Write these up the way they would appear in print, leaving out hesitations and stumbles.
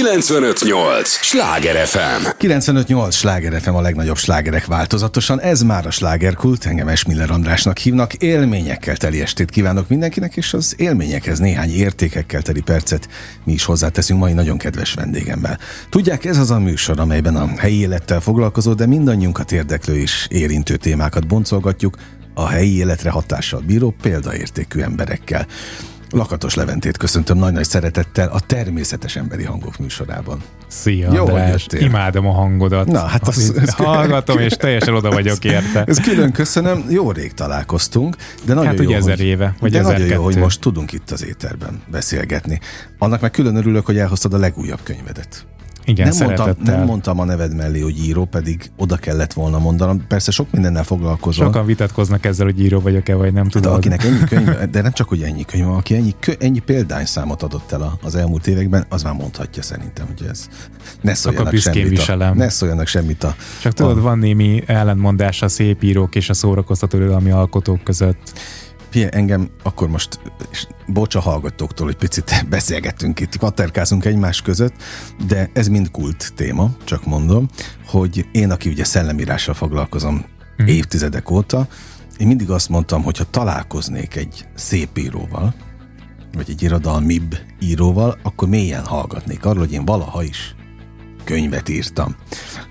95.8 Sláger FM. 95.8 Sláger FM, a legnagyobb slágerek változatosan. Ez már a SlágerKult, engem S. Miller Andrásnak hívnak. Élményekkel teli estét kívánok mindenkinek, és az élményekhez néhány értékekkel teli percet mi is hozzáteszünk mai nagyon kedves vendégemmel. Tudják, ez az a műsor, amelyben a helyi élettel foglalkozó, de mindannyiunkat érdeklő és érintő témákat boncolgatjuk a helyi életre hatással bíró példaértékű emberekkel. Lakatos Leventét köszöntöm nagy-nagy szeretettel a Természetes Emberi Hangok műsorában. Szia, jó, András! Imádom a hangodat. Na, hát azt hallgatom, és teljesen oda vagyok érte. Ezt külön köszönöm, jó rég találkoztunk, de nagyon, hát, jó, ugye 1000 éve, vagy 1002. Nagyon jó, hogy most tudunk itt az éterben beszélgetni. Annak meg külön örülök, hogy elhoztad a legújabb könyvedet. Igen, nem mondtam a neved mellé, hogy író, pedig oda kellett volna mondanom. Persze sok mindennel foglalkozom. Sokan vitatkoznak ezzel, hogy író vagyok-e, vagy nem tudom. Akinek ennyi könyv, de nem csak, hogy ennyi könyv, aki ennyi példányszámot adott el az elmúlt években, az már mondhatja szerintem, hogy ez ne szóljanak semmit. Csak tudod, van némi ellentmondás a szép írók és a szórakoztató irodalmi alkotók között. Engem akkor most, bocsa hallgatóktól, hogy picit beszélgettünk itt, katerkázunk egymás között, de ez mind kult téma, csak mondom, hogy én, aki ugye szellemírással foglalkozom évtizedek óta, én mindig azt mondtam, hogy ha találkoznék egy szép íróval, vagy egy irodalmibb íróval, akkor mélyen hallgatnék arról, hogy én valaha is könyvet írtam.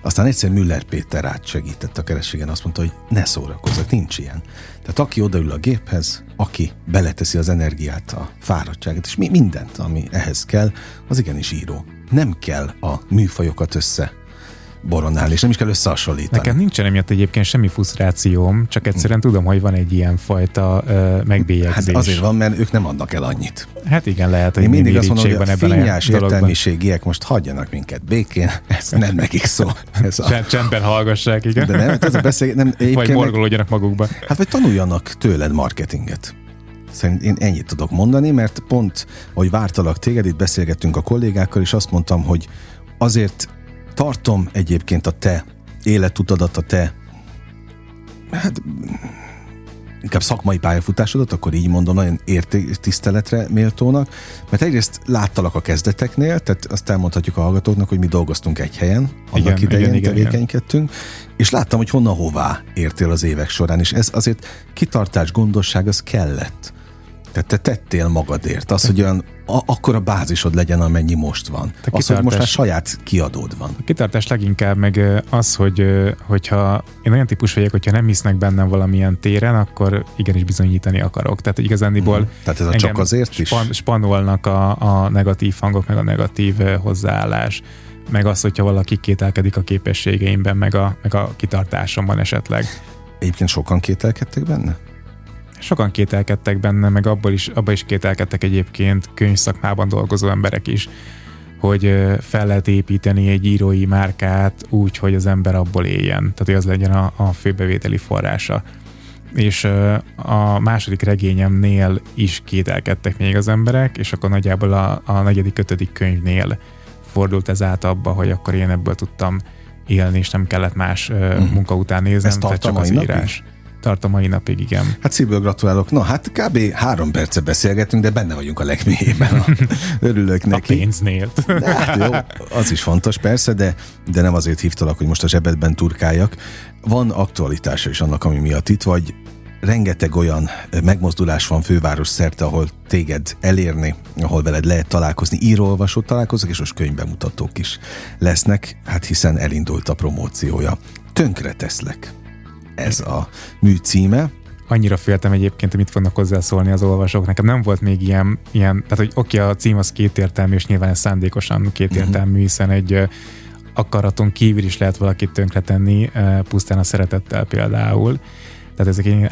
Aztán egyszer Müller Péter átsegített a kerességen, azt mondta, hogy ne szórakozzak, nincs ilyen. Tehát aki odaül a géphez, aki beleteszi az energiát, a fáradtságot, és mindent, ami ehhez kell, az igenis író. Nem kell a műfajokat összeboronálni, és nem is kell összehasonlítani. Nekem nincsen emiatt egyébként semmi frusztrációm, csak egyszerűen tudom, hogy van egy ilyen fajta megbélyegzés. Hát azért van, mert ők nem adnak el annyit. Hát igen, lehet, hogy én mindig azt mondom, hogy a finnyás értelmiségiek most hagyjanak minket békén, ez nem nekik szó. Csendben hallgassák, igen. De nem, ez a beszélgetés. Vagy morgolódjanak magukba. Hát vagy tanuljanak tőled marketinget. Szerintem én ennyit tudok mondani, mert pont, ahogy vártalak téged, itt beszélgettünk a kollégákkal, és azt mondtam, hogy azért tartom egyébként a te életutadat, a te inkább szakmai pályafutásodat, akkor így mondom, nagyon tiszteletre méltónak, mert egyrészt láttalak a kezdeteknél, tehát azt elmondhatjuk a hallgatóknak, hogy mi dolgoztunk egy helyen, annak idején tevékenykedtünk, és láttam, hogy honnan hová értél az évek során, és ez azért kitartás, gondosság, az kellett. Tehát te tettél magadért. Az, hogy olyan akkora bázisod legyen, amennyi most van. Az, hogy most már saját kiadód van. A kitartás leginkább, meg az, hogyha én olyan típus vagyok, hogyha nem hisznek bennem valamilyen téren, akkor igenis bizonyítani akarok. Tehát igazándiból tehát ez a csak azért is? Spanolnak a negatív hangok, meg a negatív hozzáállás. Meg az, hogyha valaki kételkedik a képességeimben, meg a kitartásomban esetleg. Egyébként sokan kételkedtek benne? Sokan kételkedtek benne, meg abban is kételkedtek egyébként könyvszakmában dolgozó emberek is, hogy fel lehet építeni egy írói márkát úgy, hogy az ember abból éljen, tehát hogy az legyen a főbevételi forrása. És a második regényemnél is kételkedtek még az emberek, és akkor nagyjából a 4.-5. könyvnél fordult ez át abba, hogy akkor én ebből tudtam élni, és nem kellett más munka után néznem, tehát csak az írás. Tart a mai napig, igen. Hát szívből gratulálok. Na, hát kb. 3 perce beszélgetünk, de benne vagyunk a legmélyében. Örülök neki. A pénznél. De, hát jó, az is fontos, persze, de nem azért hívtalak, hogy most a zsebedben turkáljak. Van aktualitása is annak, ami miatt itt vagy. Rengeteg olyan megmozdulás van főváros szerte, ahol téged elérni, ahol veled lehet találkozni, író-olvasó találkozok, és most könyvbemutatók is lesznek, hát hiszen elindult a promóciója. Tönkre teszlek. Ez a mű címe. Annyira féltem egyébként, hogy mit fognak hozzászólni az olvasók. Nekem nem volt még ilyen tehát, hogy oké, a cím az kétértelmű, és nyilván ez szándékosan kétértelmű, hiszen egy akaraton kívül is lehet valakit tönkretenni, pusztán a szeretettel például. Tehát ezek ilyen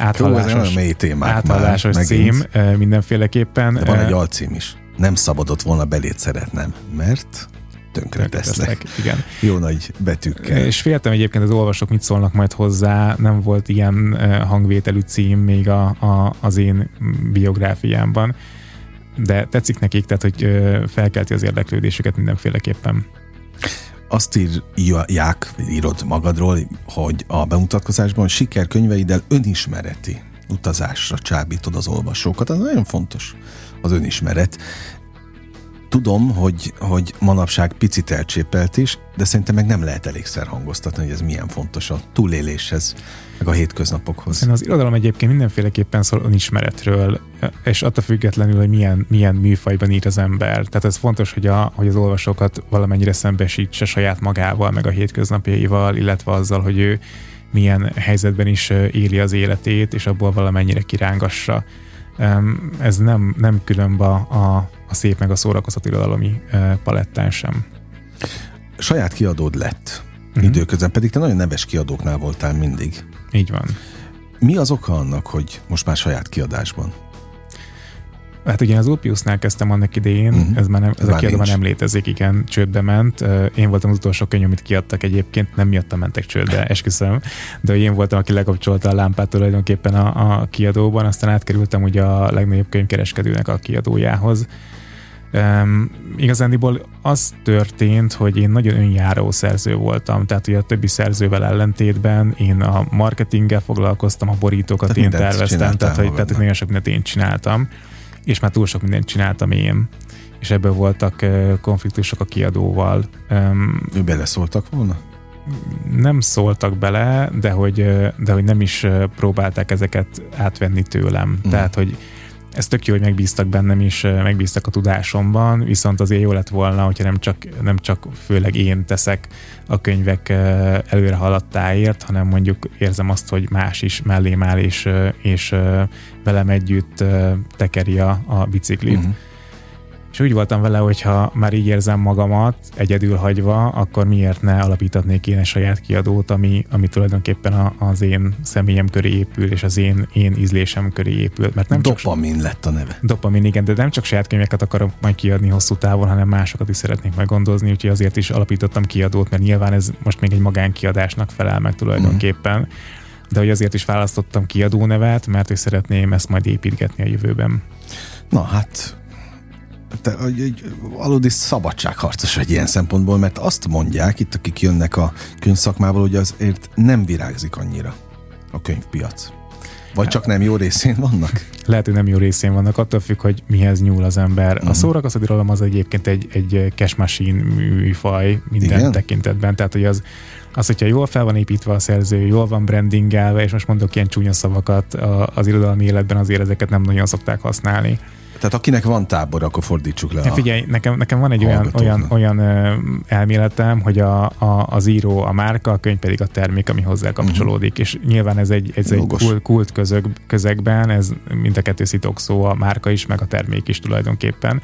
áthallásos cím mindenféleképpen. De van egy alcím is. Nem szabadott volna belét szeretnem, mert... Tönkre teszlek. Igen. Jó nagy betűkkel. És féltem egyébként, az olvasók mit szólnak majd hozzá, nem volt ilyen hangvételű cím még az én biográfiámban, de tetszik nekik, tehát hogy felkelti az érdeklődésüket mindenféleképpen. Azt írod magadról, hogy a bemutatkozásban sikerkönyveiddel önismereti utazásra csábítod az olvasókat. Ez nagyon fontos, az önismeret. Tudom, hogy manapság picit elcsépelt is, de szerintem meg nem lehet elégszer hangoztatni, hogy ez milyen fontos a túléléshez, meg a hétköznapokhoz. Szerintem az irodalom egyébként mindenféleképpen szól önismeretről, és attól függetlenül, hogy milyen műfajban ír az ember. Tehát ez fontos, hogy az olvasókat valamennyire szembesítse saját magával, meg a hétköznapjaival, illetve azzal, hogy ő milyen helyzetben is éli az életét, és abból valamennyire kirángassa. Ez nem különbe a szép meg a szórakoztató irodalomi palettán sem. Saját kiadód lett időközben, pedig te nagyon neves kiadóknál voltál mindig. Így van. Mi az oka annak, hogy most már saját kiadásban? Hát ugye az Ópiusznál kezdtem annak idején, ez a kiadó már nem létezik, igen, csődbe ment. Én voltam az utolsó könyv, amit kiadtak egyébként, nem miattam mentek csődbe, esküszöm, de én voltam, aki lekapcsolta a lámpát tulajdonképpen a kiadóban, aztán átkerültem ugye a legnagyobb könyvkereskedőnek a kiadójához. Igazándiból az történt, hogy én nagyon önjáró szerző voltam, tehát ugye a többi szerzővel ellentétben én a marketinggel foglalkoztam, a borítókat én terveztem, tehát nagyon sok mindent én csináltam. És már túl sok mindent csináltam én, és ebből voltak konfliktusok a kiadóval. Ő beleszóltak volna? Nem szóltak bele, de hogy nem is próbálták ezeket átvenni tőlem. Tehát, hogy ez tök jó, hogy megbíztak bennem is, megbíztak a tudásomban, viszont azért jó lett volna, hogyha nem csak főleg én teszek a könyvek előre haladtáért, hanem mondjuk érzem azt, hogy más is mellém áll, és velem együtt tekeri a biciklit. Uh-huh. És úgy voltam vele, hogyha már így érzem magamat egyedül hagyva, akkor miért ne alapítatnék én egy saját kiadót, ami tulajdonképpen az én személyem köré épül, és az én ízlésem köré épül. Mert nem Dopamin csak, lett a neve. Dopamin, igen, de nem csak saját könyveket akarom majd kiadni hosszú távon, hanem másokat is szeretnék meggondozni, úgyhogy azért is alapítottam kiadót, mert nyilván ez most még egy magánkiadásnak felel meg tulajdonképpen. Mm. De hogy azért is választottam kiadó nevet, mert hogy szeretném ezt majd építgetni a jövőben. Na hát... Te egy valódi szabadságharcos vagy ilyen szempontból, mert azt mondják itt, akik jönnek a könyvszakmából, hogy azért nem virágzik annyira a könyvpiac. Vagy csak nem jó részén vannak? Lehet, hogy nem jó részén vannak, attól függ, hogy mihez nyúl az ember. A szórakoztató irodalom az egyébként egy cash machine műfaj minden tekintetben, tehát hogy az, hogyha jól fel van építve a szerző, jól van brandingelve, és most mondok ilyen csúnya szavakat, az irodalmi életben azért ezeket nem nagyon szokták használni. Tehát akinek van tábor, akkor fordítsuk le. Figyelj, nekem van egy olyan elméletem, hogy az író a márka, a könyv pedig a termék, ami hozzá kapcsolódik, és nyilván ez egy kult közegben, ez mind a kettő szitokszó, a márka is, meg a termék is tulajdonképpen.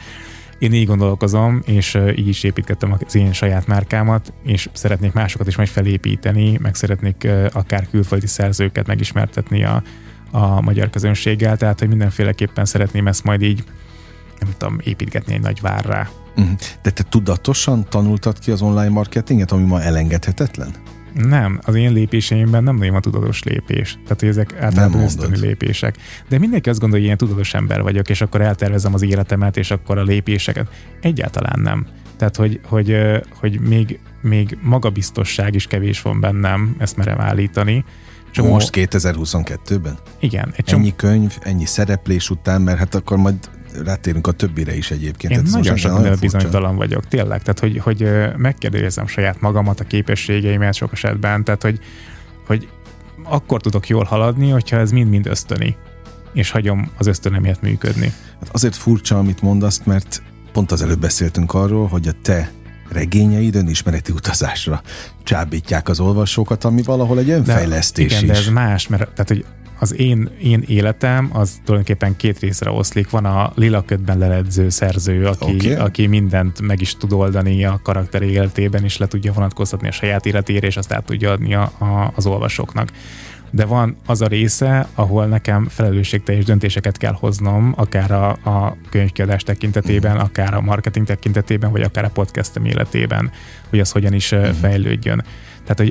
Én így gondolkozom, és így is építgettem az én saját márkámat, és szeretnék másokat is majd felépíteni, meg szeretnék akár külföldi szerzőket megismertetni a magyar közönséggel, tehát hogy mindenféleképpen szeretném ezt majd így, nem tudom, építgetni egy nagy várrá. De te tudatosan tanultad ki az online marketinget, ami ma elengedhetetlen? Nem, az én lépéseimben nem nagyon a tudatos lépés. Tehát, hogy ezek általában ösztöni lépések. De mindenki azt gondolja, hogy ilyen tudatos ember vagyok, és akkor eltervezem az életemet, és akkor a lépéseket. Egyáltalán nem. Tehát, hogy még magabiztosság is kevés van bennem, ezt merem állítani. Csomó... Most 2022-ben? Igen. Ennyi könyv, ennyi szereplés után, mert hát akkor majd rátérünk a többire is egyébként. Én nagyon sok minden bizonytalan vagyok, tényleg. Tehát, hogy megkérdezem saját magamat, a képességeimet sok esetben, tehát, hogy akkor tudok jól haladni, hogyha ez mind-mind ösztöni, és hagyom az ösztönemért működni. Hát azért furcsa, amit mondasz, mert pont az előbb beszéltünk arról, hogy a te regényeid önismereti utazásra csábítják az olvasókat, ami valahol egy önfejlesztés is. Igen, de ez más, mert tehát, hogy az én életem az tulajdonképpen két részre oszlik. Van a lilaködben leledző szerző, aki mindent meg is tud oldani a karakter életében, és le tudja vonatkoztatni a saját életére, és azt át tudja adni az olvasóknak. De van az a része, ahol nekem felelősségteljes döntéseket kell hoznom, akár a könyvkiadás tekintetében, akár a marketing tekintetében, vagy akár a podcastem életében, hogy az hogyan is fejlődjön. Tehát, hogy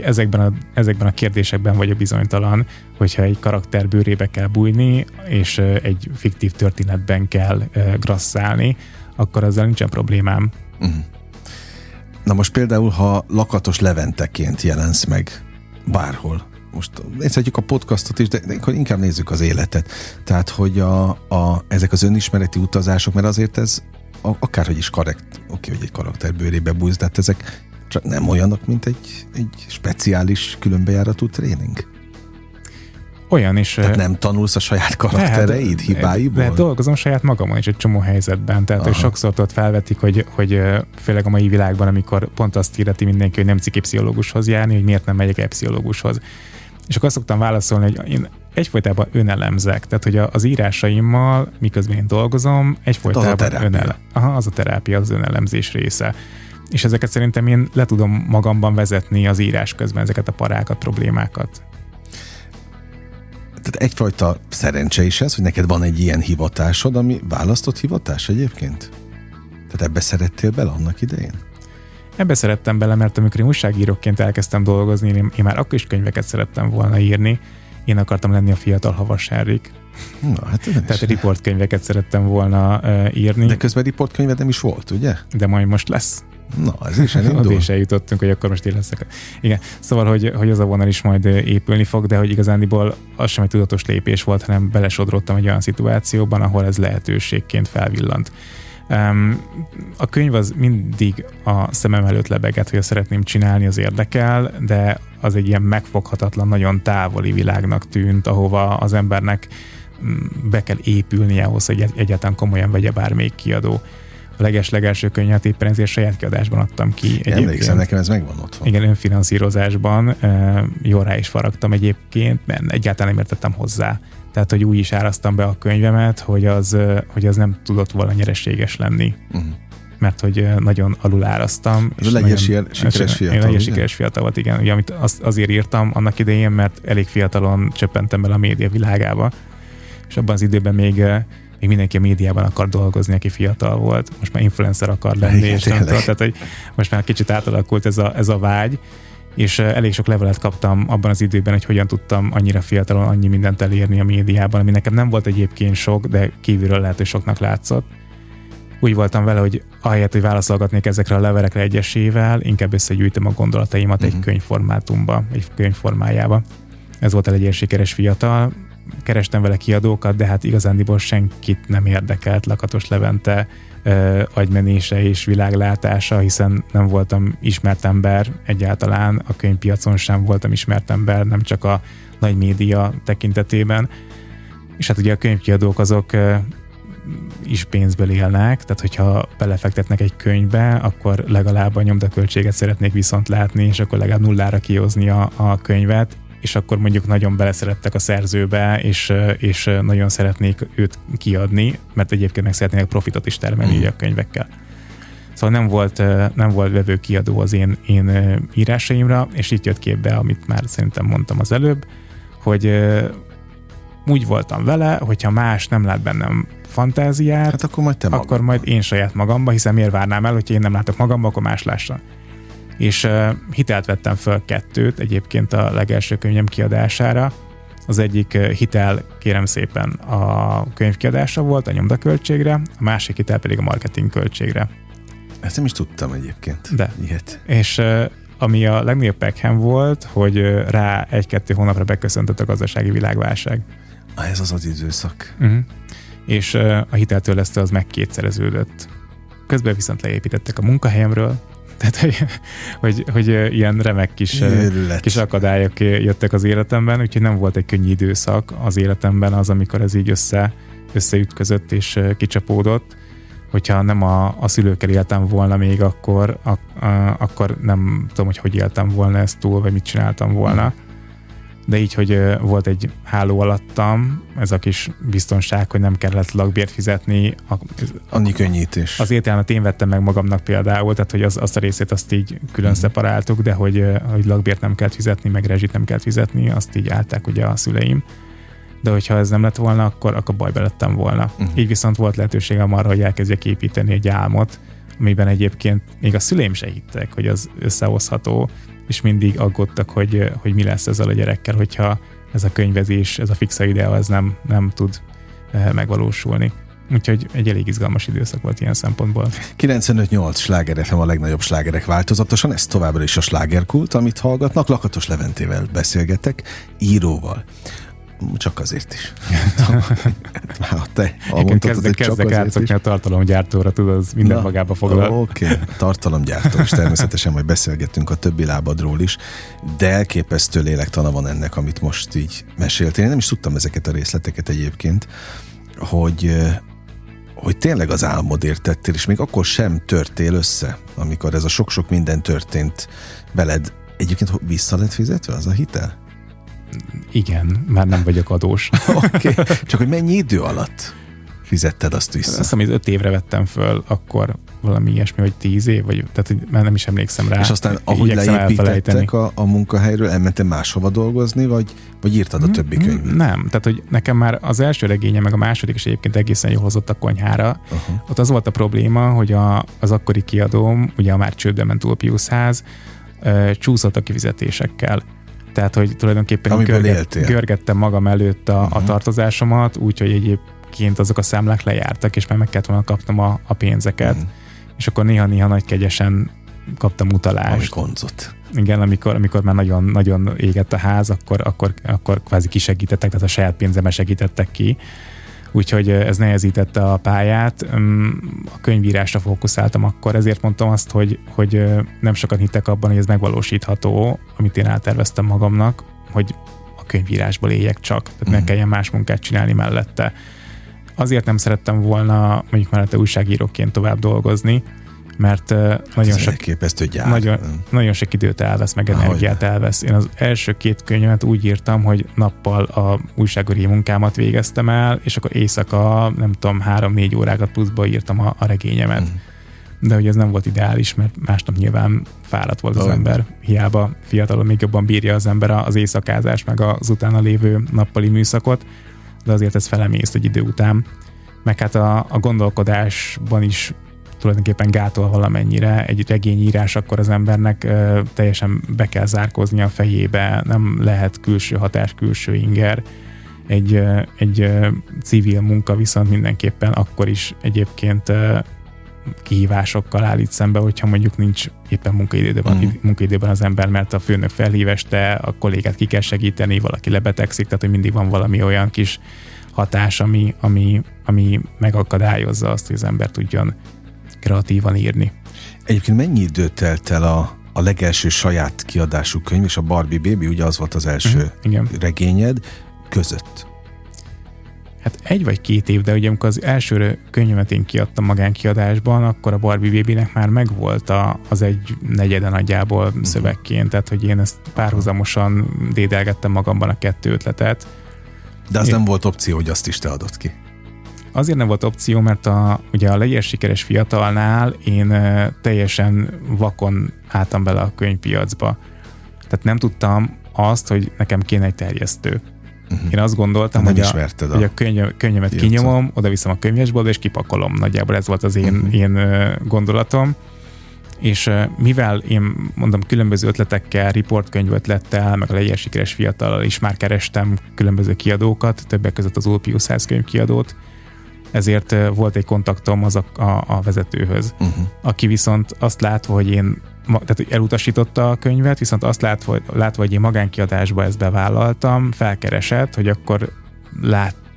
ezekben a kérdésekben vagyok bizonytalan, hogyha egy karakter bőrébe kell bújni, és egy fiktív történetben kell grasszálni, akkor ezzel nincsen problémám. Na most például, ha Lakatos Leventeként jelensz meg bárhol, most nézhetjük a podcastot is, de inkább nézzük az életet. Tehát, hogy ezek az önismereti utazások, mert azért ez akárhogy is karekt, oké, hogy egy karakter bőrébe bújsz, de hát ezek csak nem olyanok, mint egy speciális különbejáratú tréning. Olyan is. Tehát nem tanulsz a saját karaktereid hibáiból? De dolgozom saját magamon is egy csomó helyzetben. Tehát hogy sokszor ott felvetik, hogy főleg a mai világban, amikor pont azt írati mindenki, hogy nem ciki pszichológushoz járni, hogy miért nem megyek el pszichológushoz. És akkor azt szoktam válaszolni, hogy én egyfolytában önelemzek. Tehát, hogy az írásaimmal, miközben én dolgozom, egyfolytában az a terápia, az önelemzés része. És ezeket szerintem én le tudom magamban vezetni az írás közben, ezeket a parákat, problémákat. Tehát egyfajta szerencse is ez, hogy neked van egy ilyen hivatásod, ami választott hivatás egyébként? Tehát ebbe szerettél bele annak idején? Ebbe szerettem bele, mert amikor én újságíróként elkezdtem dolgozni, én már akkor is könyveket szerettem volna írni. Én akartam lenni a fiatal Havasárik. Na, hát tehát riportkönyveket szerettem volna írni. De közben riportkönyved nem is volt, ugye? De majd most lesz. Na, ez is elindul. Oda is eljutottunk, hogy akkor most én leszek. Igen, szóval, hogy az a vonal is majd épülni fog, de hogy igazándiból az sem egy tudatos lépés volt, hanem belesodrottam egy olyan szituációban, ahol ez lehetőségként felvillant. A könyv az mindig a szemem előtt lebegett, hogy azt szeretném csinálni, az érdekel, de az egy ilyen megfoghatatlan, nagyon távoli világnak tűnt, ahova az embernek be kell épülnie ahhoz, hogy egyáltalán komolyan vegye bármelyik kiadó. A leges-legelső könyvet éppen ezért saját kiadásban adtam ki. Egyébként. Emlékszem, nekem ez megvan otthon. Igen, önfinanszírozásban jól rá is faragtam egyébként, mert egyáltalán nem értettem hozzá. Tehát, hogy úgy is áraztam be a könyvemet, hogy az nem tudott volna nyereséges lenni. Uh-huh. Mert hogy nagyon alul áraztam. Ez Legyél sikeres fiatal volt, igen. Ugye, amit azért írtam annak idején, mert elég fiatalon csöppentem el a média világába, és abban az időben még mindenki a médiában akar dolgozni, aki fiatal volt. Most már influencer akar lenni. Igen, és tehát, hogy most már kicsit átalakult ez a vágy, és elég sok levelet kaptam abban az időben, hogy hogyan tudtam annyira fiatalon annyi mindent elérni a médiában, ami nekem nem volt egyébként sok, de kívülről lehet, hogy soknak látszott. Úgy voltam vele, hogy ahelyett, hogy válaszolgatnék ezekre a levelekre egyesével, inkább összegyűjtöm a gondolataimat egy könyvformátumba, egy könyvformájába. Ez volt a Legyél sikeres fiatal. Kerestem vele kiadókat, de hát igazándiból senkit nem érdekelt Lakatos Levente agymenése és világlátása, hiszen nem voltam ismert ember egyáltalán, a könyvpiacon sem voltam ismert ember, nem csak a nagy média tekintetében. És hát ugye a könyvkiadók azok is pénzből élnek, tehát hogyha belefektetnek egy könyvbe, akkor legalább a nyomdaköltséget szeretnék viszont látni, és akkor legalább nullára kihozni a könyvet, és akkor mondjuk nagyon beleszerettek a szerzőbe, és nagyon szeretnék őt kiadni, mert egyébként meg szeretnék profitot is termelni a könyvekkel. Szóval nem volt vevő kiadó az én írásaimra, és itt jött képbe, amit már szerintem mondtam az előbb, hogy úgy voltam vele, hogyha más nem lát bennem fantáziát, hát akkor majd én saját magamba, hiszen miért várnám el, hogyha én nem látok magamba, akkor más lásson. És hitelt vettem föl 2 egyébként a legelső könyvem kiadására. Az egyik hitel, kérem szépen, a könyvkiadása volt, a nyomdaköltségre, a másik hitel pedig a marketing költségre. Ezt nem is tudtam egyébként. De. Ilyet. És ami a legnagyobb pekhem volt, hogy rá 1-2 hónapra beköszöntött a gazdasági világválság. Ez az az időszak. Uh-huh. És a hiteltőlesztő az meg 2-szereződött. Közben viszont leépítettek a munkahelyemről. Tehát, hogy ilyen remek kis akadályok jöttek az életemben, úgyhogy nem volt egy könnyű időszak az életemben az, amikor ez így összeütközött és kicsapódott. Hogyha nem a szülőkkel éltem volna még, akkor nem tudom, hogy éltem volna ezt túl, vagy mit csináltam volna. De így, hogy volt egy háló alattam, ez a kis biztonság, hogy nem kellett lakbért fizetni. Annyi könnyítés. Az ételmet én vettem meg magamnak például, tehát hogy azt a részét azt így külön szeparáltuk, de hogy lakbért nem kellett fizetni, meg rezsit nem kellett fizetni, azt így állták ugye a szüleim. De hogyha ez nem lett volna, akkor bajba lettem volna. Így viszont volt lehetőségem arra, hogy elkezdjek építeni egy álmot, amiben egyébként még a szüleim se hittek, hogy az összehozható, és mindig aggódtak, hogy mi lesz ezzel a gyerekkel, hogyha ez a könyvezés, ez a fixa idea, ez nem tud megvalósulni. Úgyhogy egy elég izgalmas időszak volt ilyen szempontból. 95.8 Sláger FM, a legnagyobb slágerek változatosan, ez továbbra is a SlágerKult, amit hallgatnak. Lakatos Leventével beszélgetek, íróval. Csak azért is. Te kezdek átszokni a tartalomgyártóra, tudod, az minden magába foglal. Oké. Tartalomgyártó, és természetesen majd beszélgetünk a többi lábadról is, de elképesztő lélektana van ennek, amit most így meséltél. Én nem is tudtam ezeket a részleteket egyébként, hogy tényleg az álmodért tettél, és még akkor sem törtél össze, amikor ez a sok-sok minden történt veled. Egyébként vissza lett fizetve az a hitel? Igen, már nem vagyok adós. Okay. Csak hogy mennyi idő alatt fizetted azt vissza? Azt hiszem, hogy 5 évre vettem föl, akkor valami ilyesmi, hogy 10 év, vagy, tehát már nem is emlékszem rá. És aztán ahogy leépítettek a munkahelyről, elmentem máshova dolgozni, vagy írtad a többi könyvet? Nem, tehát hogy nekem már az első regényem, meg a második is egyébként egészen jól hozott a konyhára. Uh-huh. Ott az volt a probléma, hogy az akkori kiadóm, ugye már csődbe ment Ópiusz ház, csúszott a kifizetésekkel. Tehát, hogy tulajdonképpen görgettem magam előtt a tartozásomat, úgyhogy egyébként azok a számlák lejártak, és már meg kellett volna kapnom a pénzeket. Uh-huh. És akkor néha-néha nagy kegyesen kaptam utalást. Ami koncot. Igen, amikor már nagyon-nagyon égett a ház, akkor kvázi kisegítettek, tehát a saját pénzemmel segítettek ki. Úgyhogy ez nehezítette a pályát. A könyvírásra fókuszáltam akkor, ezért mondtam azt, hogy nem sokan hittek abban, hogy ez megvalósítható, amit én elterveztem magamnak, hogy a könyvírásból éljek csak, tehát ne kelljen más munkát csinálni mellette. Azért nem szerettem volna mondjuk mellette újságíróként tovább dolgozni, mert nagyon sok időt elvesz, meg energiát elvesz. Én az első 2 könyvet úgy írtam, hogy nappal a újságírói munkámat végeztem el, és akkor éjszaka, 3-4 órákat pluszba írtam a regényemet. De hogy ez nem volt ideális, mert másnap nyilván fáradt volt az ember. Hiába fiatalon még jobban bírja az ember az éjszakázás, meg az utána lévő nappali műszakot, de azért ez felemészt egy idő után. Meg hát a gondolkodásban is tulajdonképpen gátol valamennyire. Egy regényírás akkor az embernek teljesen be kell zárkózni a fejébe, nem lehet külső hatás, külső inger. Egy civil munka viszont mindenképpen akkor is egyébként kihívásokkal állít szembe, hogyha mondjuk nincs éppen munkaidőben az ember, mert a főnök felhív este, a kollégát ki kell segíteni, valaki lebetegszik, tehát hogy mindig van valami olyan kis hatás, ami megakadályozza azt, hogy az ember tudjon kreatívan írni. Egyébként mennyi időt telt el a legelső saját kiadású könyv, és a Barbie Baby, ugye az volt az első regényed, között? Hát 1 vagy 2 év, de ugye amikor az első könyvet én kiadtam magánkiadásban, akkor a Barbie Babynek már megvolt az 1/4 nagyjából szövegként, tehát hogy én ezt párhuzamosan dédelgettem magamban a 2 ötletet. De az nem volt opció, hogy azt is te adott ki? Azért nem volt opció, mert ugye a Legyél sikeres fiatalnál én teljesen vakon álltam bele a könyvpiacba. Tehát nem tudtam azt, hogy nekem kéne egy terjesztő. Én azt gondoltam, hogy a könyvemet kinyomom, oda viszem a könyvesboltba, és kipakolom. Nagyjából ez volt az én gondolatom. És mivel én mondom különböző ötletekkel, riportkönyv ötlettel, meg a Legyél sikeres fiatallal is már kerestem különböző kiadókat, többek között az Ópiusz ház könyvkiadót, ezért volt egy kontaktom az a vezetőhöz, aki viszont azt látva, hogy én tehát elutasította a könyvet, viszont azt látva, hogy én magánkiadásba ezt bevállaltam, felkeresett, hogy akkor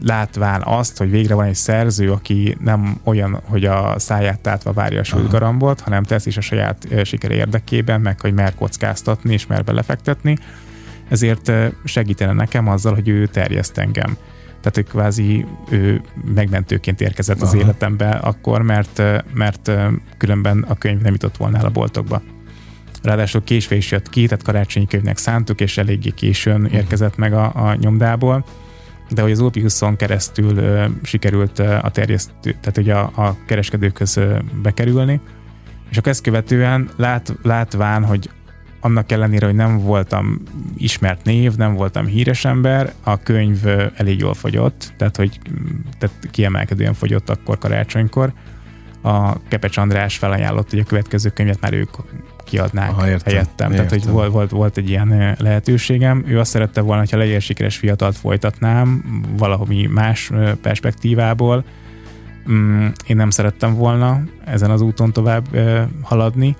látván azt, hogy végre van egy szerző, aki nem olyan, hogy a száját tátva várja a sült garambot, hanem tesz is a saját sikere érdekében, meg hogy mer kockáztatni és mer belefektetni, ezért segítene nekem azzal, hogy ő terjeszt engem. Tehát ő kvázi megmentőként érkezett az életembe akkor, mert különben a könyv nem jutott volna el a boltokba. Ráadásul késve is jött ki, tehát karácsonyi könyvnek szántuk, és eléggé későn érkezett meg a nyomdából, de hogy az Ópiuszon keresztül sikerült a terjesztő, tehát ugye a kereskedőkhöz bekerülni, és akkor ezt követően látván, hogy annak ellenére, hogy nem voltam ismert név, nem voltam híres ember, a könyv elég jól fogyott, tehát kiemelkedően fogyott akkor karácsonykor. A Kepecs András felajánlott, hogy a következő könyvet már ők kiadnák helyettem. Tehát hogy volt egy ilyen lehetőségem. Ő azt szerette volna, hogyha Legyél sikeres fiatalt folytatnám valami más perspektívából. Én nem szerettem volna ezen az úton tovább haladni.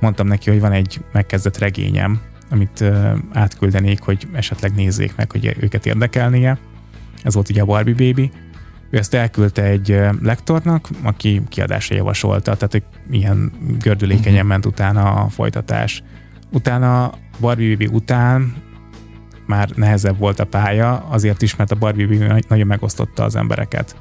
Mondtam neki, hogy van egy megkezdett regényem, amit átküldenék, hogy esetleg nézzék meg, hogy őket érdekelnie. Ez volt ugye a Barbie Baby. Ő ezt elküldte egy lektornak, aki kiadásra javasolta, tehát hogy ilyen gördülékenyen ment utána a folytatás. Utána Barbie Baby után már nehezebb volt a pálya, azért is, mert a Barbie Baby nagyon megosztotta az embereket.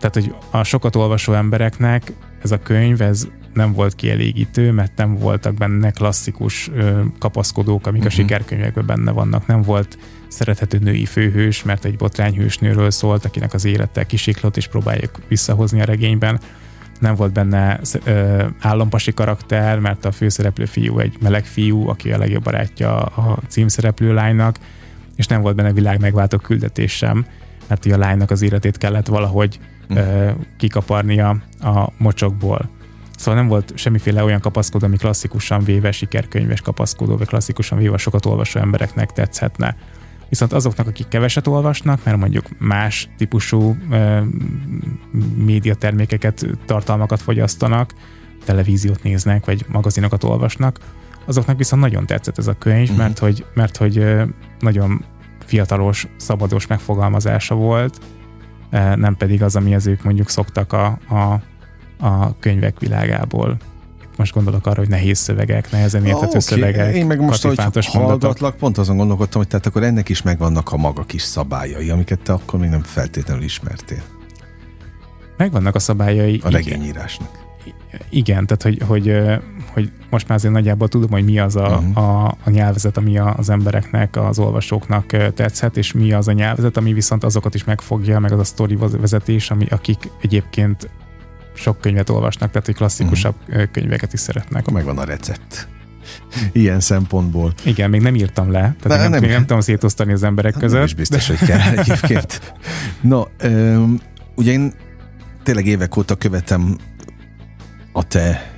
Tehát, hogy a sokat olvasó embereknek ez a könyv, ez nem volt kielégítő, mert nem voltak benne klasszikus kapaszkodók, amik a sikerkönyvekben benne vannak. Nem volt szerethető női főhős, mert egy botrányhős nőről szólt, akinek az élete kisiklott, és próbáljuk visszahozni a regényben. Nem volt benne állampasi karakter, mert a főszereplő fiú egy meleg fiú, aki a legjobb barátja a címszereplő lánynak, és nem volt benne világ megváltó küldetés sem, mert a lánynak az életét kellett valahogy kikaparnia a mocsokból. Szóval nem volt semmiféle olyan kapaszkodó, ami klasszikusan véve sikerkönyves kapaszkodó, vagy klasszikusan véve sokat olvasó embereknek tetszhetne. Viszont azoknak, akik keveset olvasnak, mert mondjuk más típusú médiatermékeket, tartalmakat fogyasztanak, televíziót néznek, vagy magazinokat olvasnak, azoknak viszont nagyon tetszett ez a könyv, mert hogy nagyon fiatalos, szabados megfogalmazása volt, nem pedig az, amihez ők mondjuk szoktak a könyvek világából. Most gondolok arra, hogy nehéz szövegek, nehezen érthető szövegek. Én meg most, hogy hallgatlak, pont azon gondolkodtam, hogy tehát akkor ennek is megvannak a maga kis szabályai, amiket te akkor még nem feltétlenül ismertél. Megvannak a szabályai. A regényírásnak. Igen, tehát hogy most már azért nagyjából tudom, hogy mi az a nyelvezet, ami az embereknek, az olvasóknak tetszett, és mi az a nyelvezet, ami viszont azokat is megfogja, meg az a sztori vezetés, akik egyébként sok könyvet olvasnak, tehát hogy klasszikusabb könyveket is szeretnek. Akkor megvan a recept. Ilyen szempontból. Igen, még nem írtam le, tehát még nem tudom szétosztani az emberek között. Nem is biztos, hogy kell egyébként. Ugye én tényleg évek óta követem a te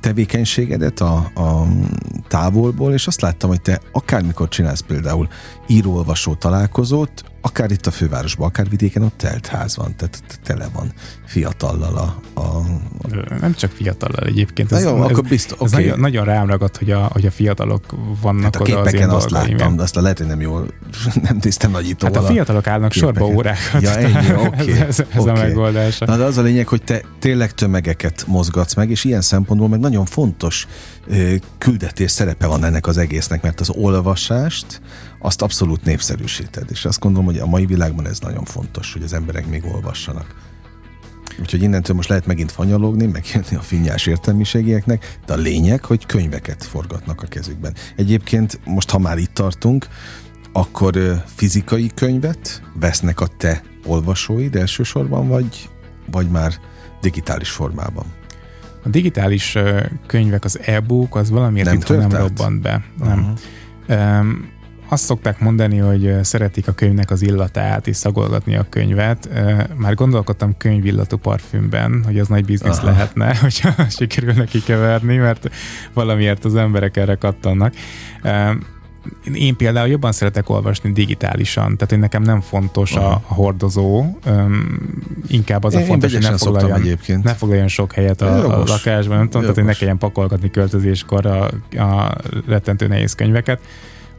tevékenységedet a távolból, és azt láttam, hogy te akármikor csinálsz például író-olvasó találkozót, akár itt a fővárosban, akár vidéken, ott teltház van, tehát tele van fiatallal Nem csak fiatallal egyébként. Ez nagyon rám ragadt, hogy a fiatalok vannak hát oda az én dolgaimban. A képeken azt láttam, de azt lehet, hogy nem jól nem néztem nagyítóval. Hát a fiatalok állnak sorba órákat. Ja, ennyi, oké. Ez a megoldása. Na de az a lényeg, hogy te tényleg tömegeket mozgatsz meg, és ilyen szempontból meg nagyon fontos küldetés szerepe van ennek az egésznek, mert az olvasást azt abszolút népszerűsíted, és azt gondolom, hogy a mai világban ez nagyon fontos, hogy az emberek még olvassanak. Úgyhogy innentől most lehet megint fanyalogni, megjönni a finnyás értelmiségieknek, de a lényeg, hogy könyveket forgatnak a kezükben. Egyébként most, ha már itt tartunk, akkor fizikai könyvet vesznek a te olvasóid elsősorban, vagy már digitális formában? A digitális könyvek, az e-book, az valamiért itt nem robbant be. Nem. Azt szokták mondani, hogy szeretik a könyvnek az illatát, és szagolgatni a könyvet. Már gondolkodtam könyvillatú parfümben, hogy az nagy biznisz lehetne, hogyha sikerülne kikeverni, mert valamiért az emberek erre kattannak. Én például jobban szeretek olvasni digitálisan, tehát hogy nekem nem fontos a hordozó, inkább az a fontos, hogy ne foglaljon sok helyet a lakásban, nem tudom, tehát hogy ne kelljen pakolgatni költözéskor a rettentő nehéz könyveket.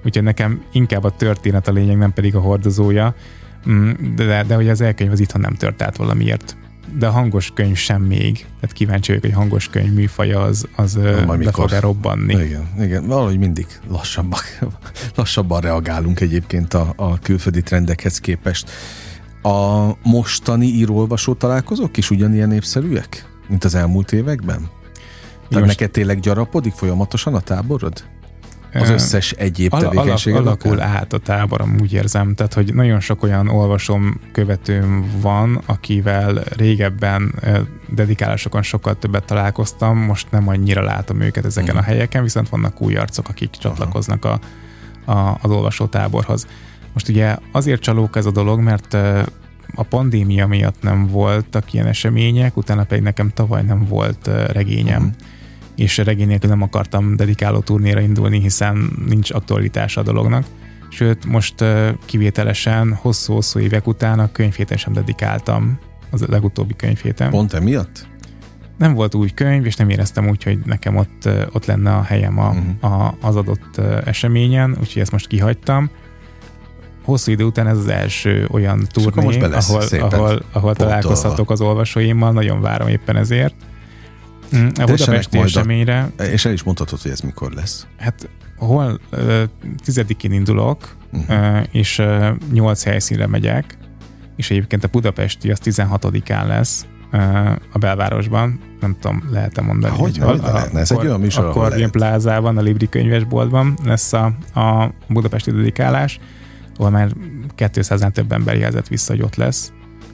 Úgyhogy nekem inkább a történet a lényeg, nem pedig a hordozója, de hogy az elkönyv az itthon nem tört át valamiért. De a hangos könyv sem még. Tehát kíváncsi vagyok, hogy a hangos könyv műfaja az le fog robbanni. Igen, valahogy mindig lassabban reagálunk egyébként a külföldi trendekhez képest. A mostani író-olvasó találkozók is ugyanilyen népszerűek, mint az elmúlt években? Tehát neked tényleg gyarapodik folyamatosan a táborod? Az összes egyéb tevékenységet? Alakul át a táborom, úgy érzem. Tehát, hogy nagyon sok olyan olvasom, követőm van, akivel régebben dedikálásokon sokkal többet találkoztam, most nem annyira látom őket ezeken a helyeken, viszont vannak új arcok, akik csatlakoznak az olvasótáborhoz. Most ugye azért csalók ez a dolog, mert a pandémia miatt nem voltak ilyen események, utána pedig nekem tavaly nem volt regényem. És regény nélkül nem akartam dedikáló turnéra indulni, hiszen nincs aktualitása a dolognak. Sőt, most kivételesen hosszú-hosszú évek után a könyvhéten sem dedikáltam, az legutóbbi könyvhéten. Pont emiatt? nem volt új könyv, és nem éreztem úgy, hogy nekem ott lenne a helyem az adott eseményen, úgyhogy ezt most kihagytam. Hosszú idő után ez az első olyan turné, ahol találkozhatok az olvasóimmal, nagyon várom éppen ezért. A budapesti eseményre... És el is mondhatod, hogy ez mikor lesz? Hát hol 10-én indulok, és 8 helyszínre megyek, és egyébként a budapesti az 16-án lesz a belvárosban, nem tudom, lehet-e mondani. Hogy lehetne? Ez egy olyan műsor, ahol lehet. A Korvin Plázában, a Libri könyvesboltban lesz a budapesti dedikálás, ahol már 200-nál több ember jelzett vissza, hogy ott lesz.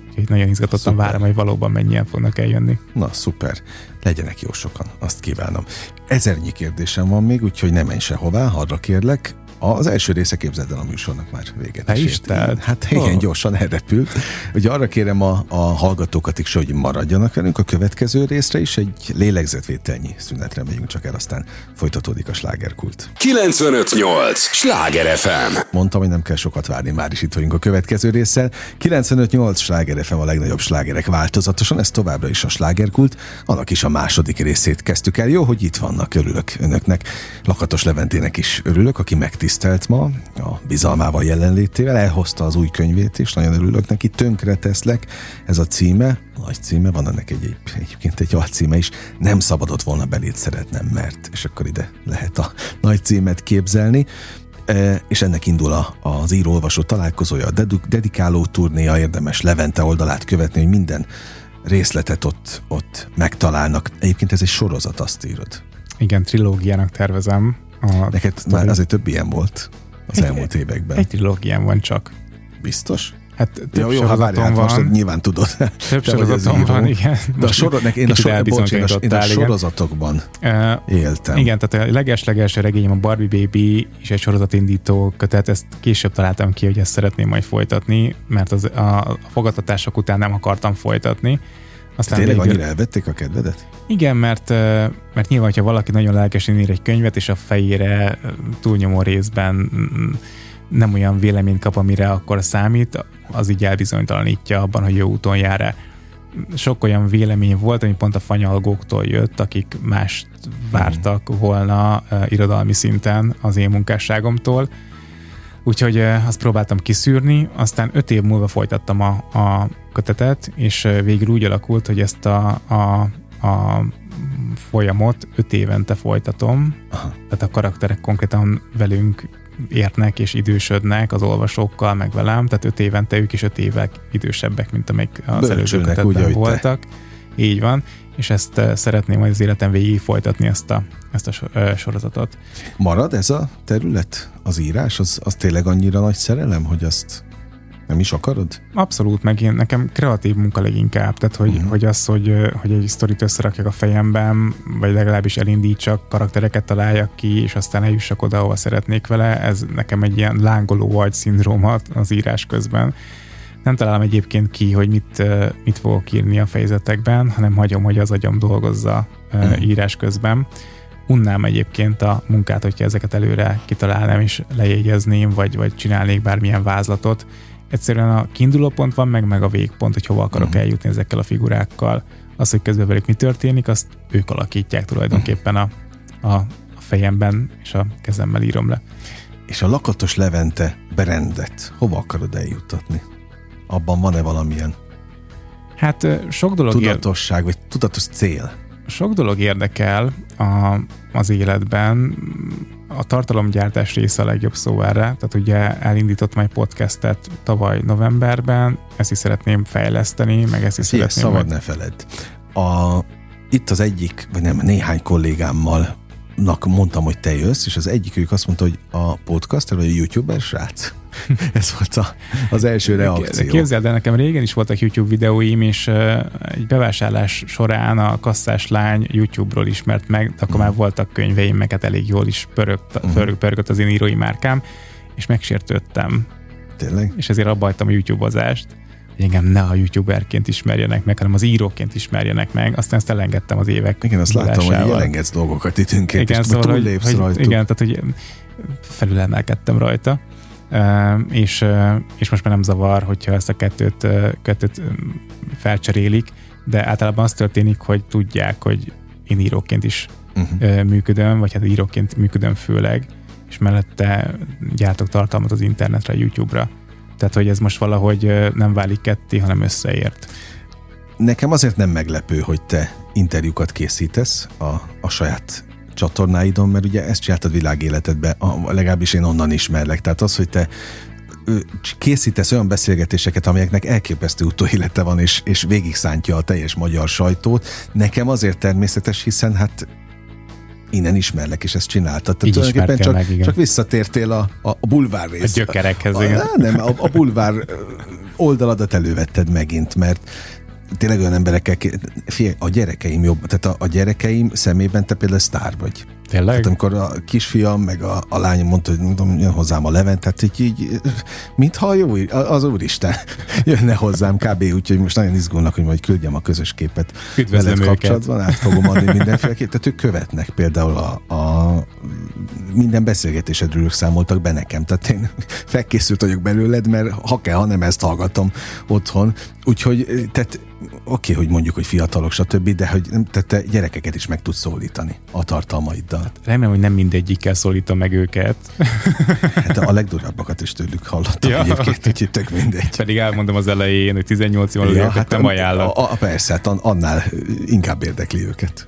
Úgyhogy nagyon izgatottan várom, hogy valóban mennyien fognak eljönni. Na, szuper. Legyenek jó sokan, azt kívánom. 1000 kérdésem van még, úgyhogy ne menj sehová, arra kérlek. Az első része, képzeld el, a műsornak már véget esett. Hát igen, gyorsan elrepült. Ugye arra kérem a hallgatókat is, hogy maradjanak velünk a következő részre is. Egy lélegzetvételnyi szünetre megyünk csak el, aztán folytatódik a slágerkult. 95.8 Sláger FM. Mondtam, hogy nem kell sokat várni, már is itt vagyunk a következő résszel. 95.8 Sláger FM, a legnagyobb slágerek változatosan, ez továbbra is a slágerkult. Annak is a második részét kezdtük el. Jó, hogy itt vannak, örülök önöknek. Lakatos Leventének is örülök, aki tisztelt ma, a bizalmával, jelenlétével, elhozta az új könyvét is, nagyon örülök neki, Tönkre teszlek, ez a címe, nagy címe, van ennek egyébként egy alcíme is, Nem szabadott volna beléd szeretnem, mert, és akkor ide lehet a nagy címet képzelni, és ennek indul az író-olvasó találkozója, a dedikáló turnéja, érdemes Levente oldalát követni, hogy minden részletet ott megtalálnak. Egyébként ez egy sorozat, azt írod. Igen, trilógiának tervezem. Neked már azért több ilyen volt az elmúlt években. Egy trilógián van csak. Biztos? Hát több sorozatom van. Most nyilván tudod. Több sorozatom van, igen. De én a sorozatokban éltem. Igen, tehát a leges-legelső regényem, a Barbie Baby és egy sorozatindító kötet, ezt később találtam ki, hogy ezt szeretném majd folytatni, mert a fogadtatások után nem akartam folytatni. Aztán tényleg annyira elvették a kedvedet? Igen, mert nyilván, ha valaki nagyon lelkesen ír egy könyvet, és a fejére túlnyomó részben nem olyan véleményt kap, amire akkor számít, az így elbizonytalanítja abban, hogy jó úton jár-e. Sok olyan vélemény volt, ami pont a fanyalgóktól jött, akik mást vártak volna irodalmi szinten az én munkásságomtól. Úgyhogy azt próbáltam kiszűrni, aztán 5 év múlva folytattam a kötetet, és végül úgy alakult, hogy ezt a folyamot 5 évente folytatom. Aha. Tehát a karakterek konkrétan velünk érnek és idősödnek, az olvasókkal, meg velem, tehát 5 évente ők is 5 évvel idősebbek, mint amelyik az előző kötetben voltak. Így van, és ezt szeretném majd az életem végig folytatni, ezt a sorozatot. Marad ez a terület? Az írás? Az tényleg annyira nagy szerelem, hogy azt nem is akarod? Abszolút, meg én, nekem kreatív munka leginkább, tehát hogy az, hogy egy sztorit összerakjak a fejemben, vagy legalábbis elindítsak, karaktereket találjak ki, és aztán eljussak oda, ahova szeretnék vele, ez nekem egy ilyen lángoló agyszindróma az írás közben. Nem találom egyébként ki, hogy mit fogok írni a fejezetekben, hanem hagyom, hogy az agyam dolgozza írás közben. Unnám egyébként a munkát, hogyha ezeket előre kitalálnám és lejegyezném, vagy csinálnék bármilyen vázlatot. Egyszerűen a kiinduló pont van, meg a végpont, hogy hova akarok eljutni ezekkel a figurákkal. Az, hogy közben velük mi történik, azt ők alakítják tulajdonképpen a fejemben, és a kezemmel írom le. És a Lakatos Levente brandet hova akarod eljuttatni? Abban van-e valamilyen? Hát sok dolog tudatosság, vagy tudatos cél? Sok dolog érdekel az életben. A tartalomgyártás része a legjobb szó erre. Tehát ugye elindítottam egy podcastet tavaly novemberben, ezt is szeretném fejleszteni, meg ezt is szeretném... Szabad ne feledd. Itt az egyik, vagy nem, néhány kollégámmal mondtam, hogy te jössz, és az egyikük azt mondta, hogy a podcaster, vagy a youtuber srác. Ez volt az első reakció. Képzeld el, nekem régen is voltak YouTube videóim, és egy bevásárlás során a kasszás lány YouTube-ról ismert meg, akkor már voltak könyveim, meket elég jól is pörgött az én írói márkám, és megsértődtem. Tényleg? És ezért abba hagytam a YouTube-ozást, hogy engem ne a youtuberként ismerjenek meg, hanem az íróként ismerjenek meg, aztán ezt elengedtem az évek. Igen, azt láttam, hogy elengedsz dolgokat itt önként, és szóval, túllépsz rajtuk. Igen, tehát hogy felülemelkedtem rajta. És most már nem zavar, hogyha ezt a kettőt felcserélik, de általában az történik, hogy tudják, hogy én íróként is működöm, vagy hát íróként működöm főleg, és mellette gyártok tartalmat az internetre, a YouTube-ra. Tehát, hogy ez most valahogy nem válik ketté, hanem összeért. Nekem azért nem meglepő, hogy te interjúkat készítesz a saját csatornáidon, mert ugye ezt csináltad világéletedben, legalábbis én onnan ismerlek. Tehát az, hogy te készítesz olyan beszélgetéseket, amelyeknek elképesztő utóélete van, és végigszántja a teljes magyar sajtót. Nekem azért természetes, hiszen hát innen ismerlek, és ezt csináltad. Tehát tulajdonképpen csak visszatértél a bulvár részt. A gyökerekhez. A bulvár oldaladat elővetted megint, mert tényleg olyan emberekkel, a gyerekeim jobb, tehát a gyerekeim szemében te például sztár vagy. Tényleg? Tehát amikor a kisfiam, meg a lányom mondta, hogy mondom, jön hozzám a Levent, tehát így mintha jó, az Úristen jönne hozzám kb. Úgyhogy most nagyon izgulnak, hogy majd küldjem a közös képet. Üdvözlöm veled őket. Kapcsolatban, át fogom adni mindenféleképp. Tehát ők követnek például minden beszélgetésedről ők számoltak be nekem. Tehát én felkészült vagyok belőled, mert ha kell, ha nem ezt hallgatom otthon. Úgyhogy, tehát oké, hogy mondjuk, hogy fiatalok, stb., de hogy te gyerekeket is meg tudsz szólítani a tartalmaiddal. Hát remélem, hogy nem mindegyikkel szólítom meg őket. Hát a legdurvábbakat is tőlük hallottam egyébként, úgyhogy tök mindegy. Pedig elmondom az elején, hogy 18 év alatt nem ajánlom. Persze, hát annál inkább érdekli őket.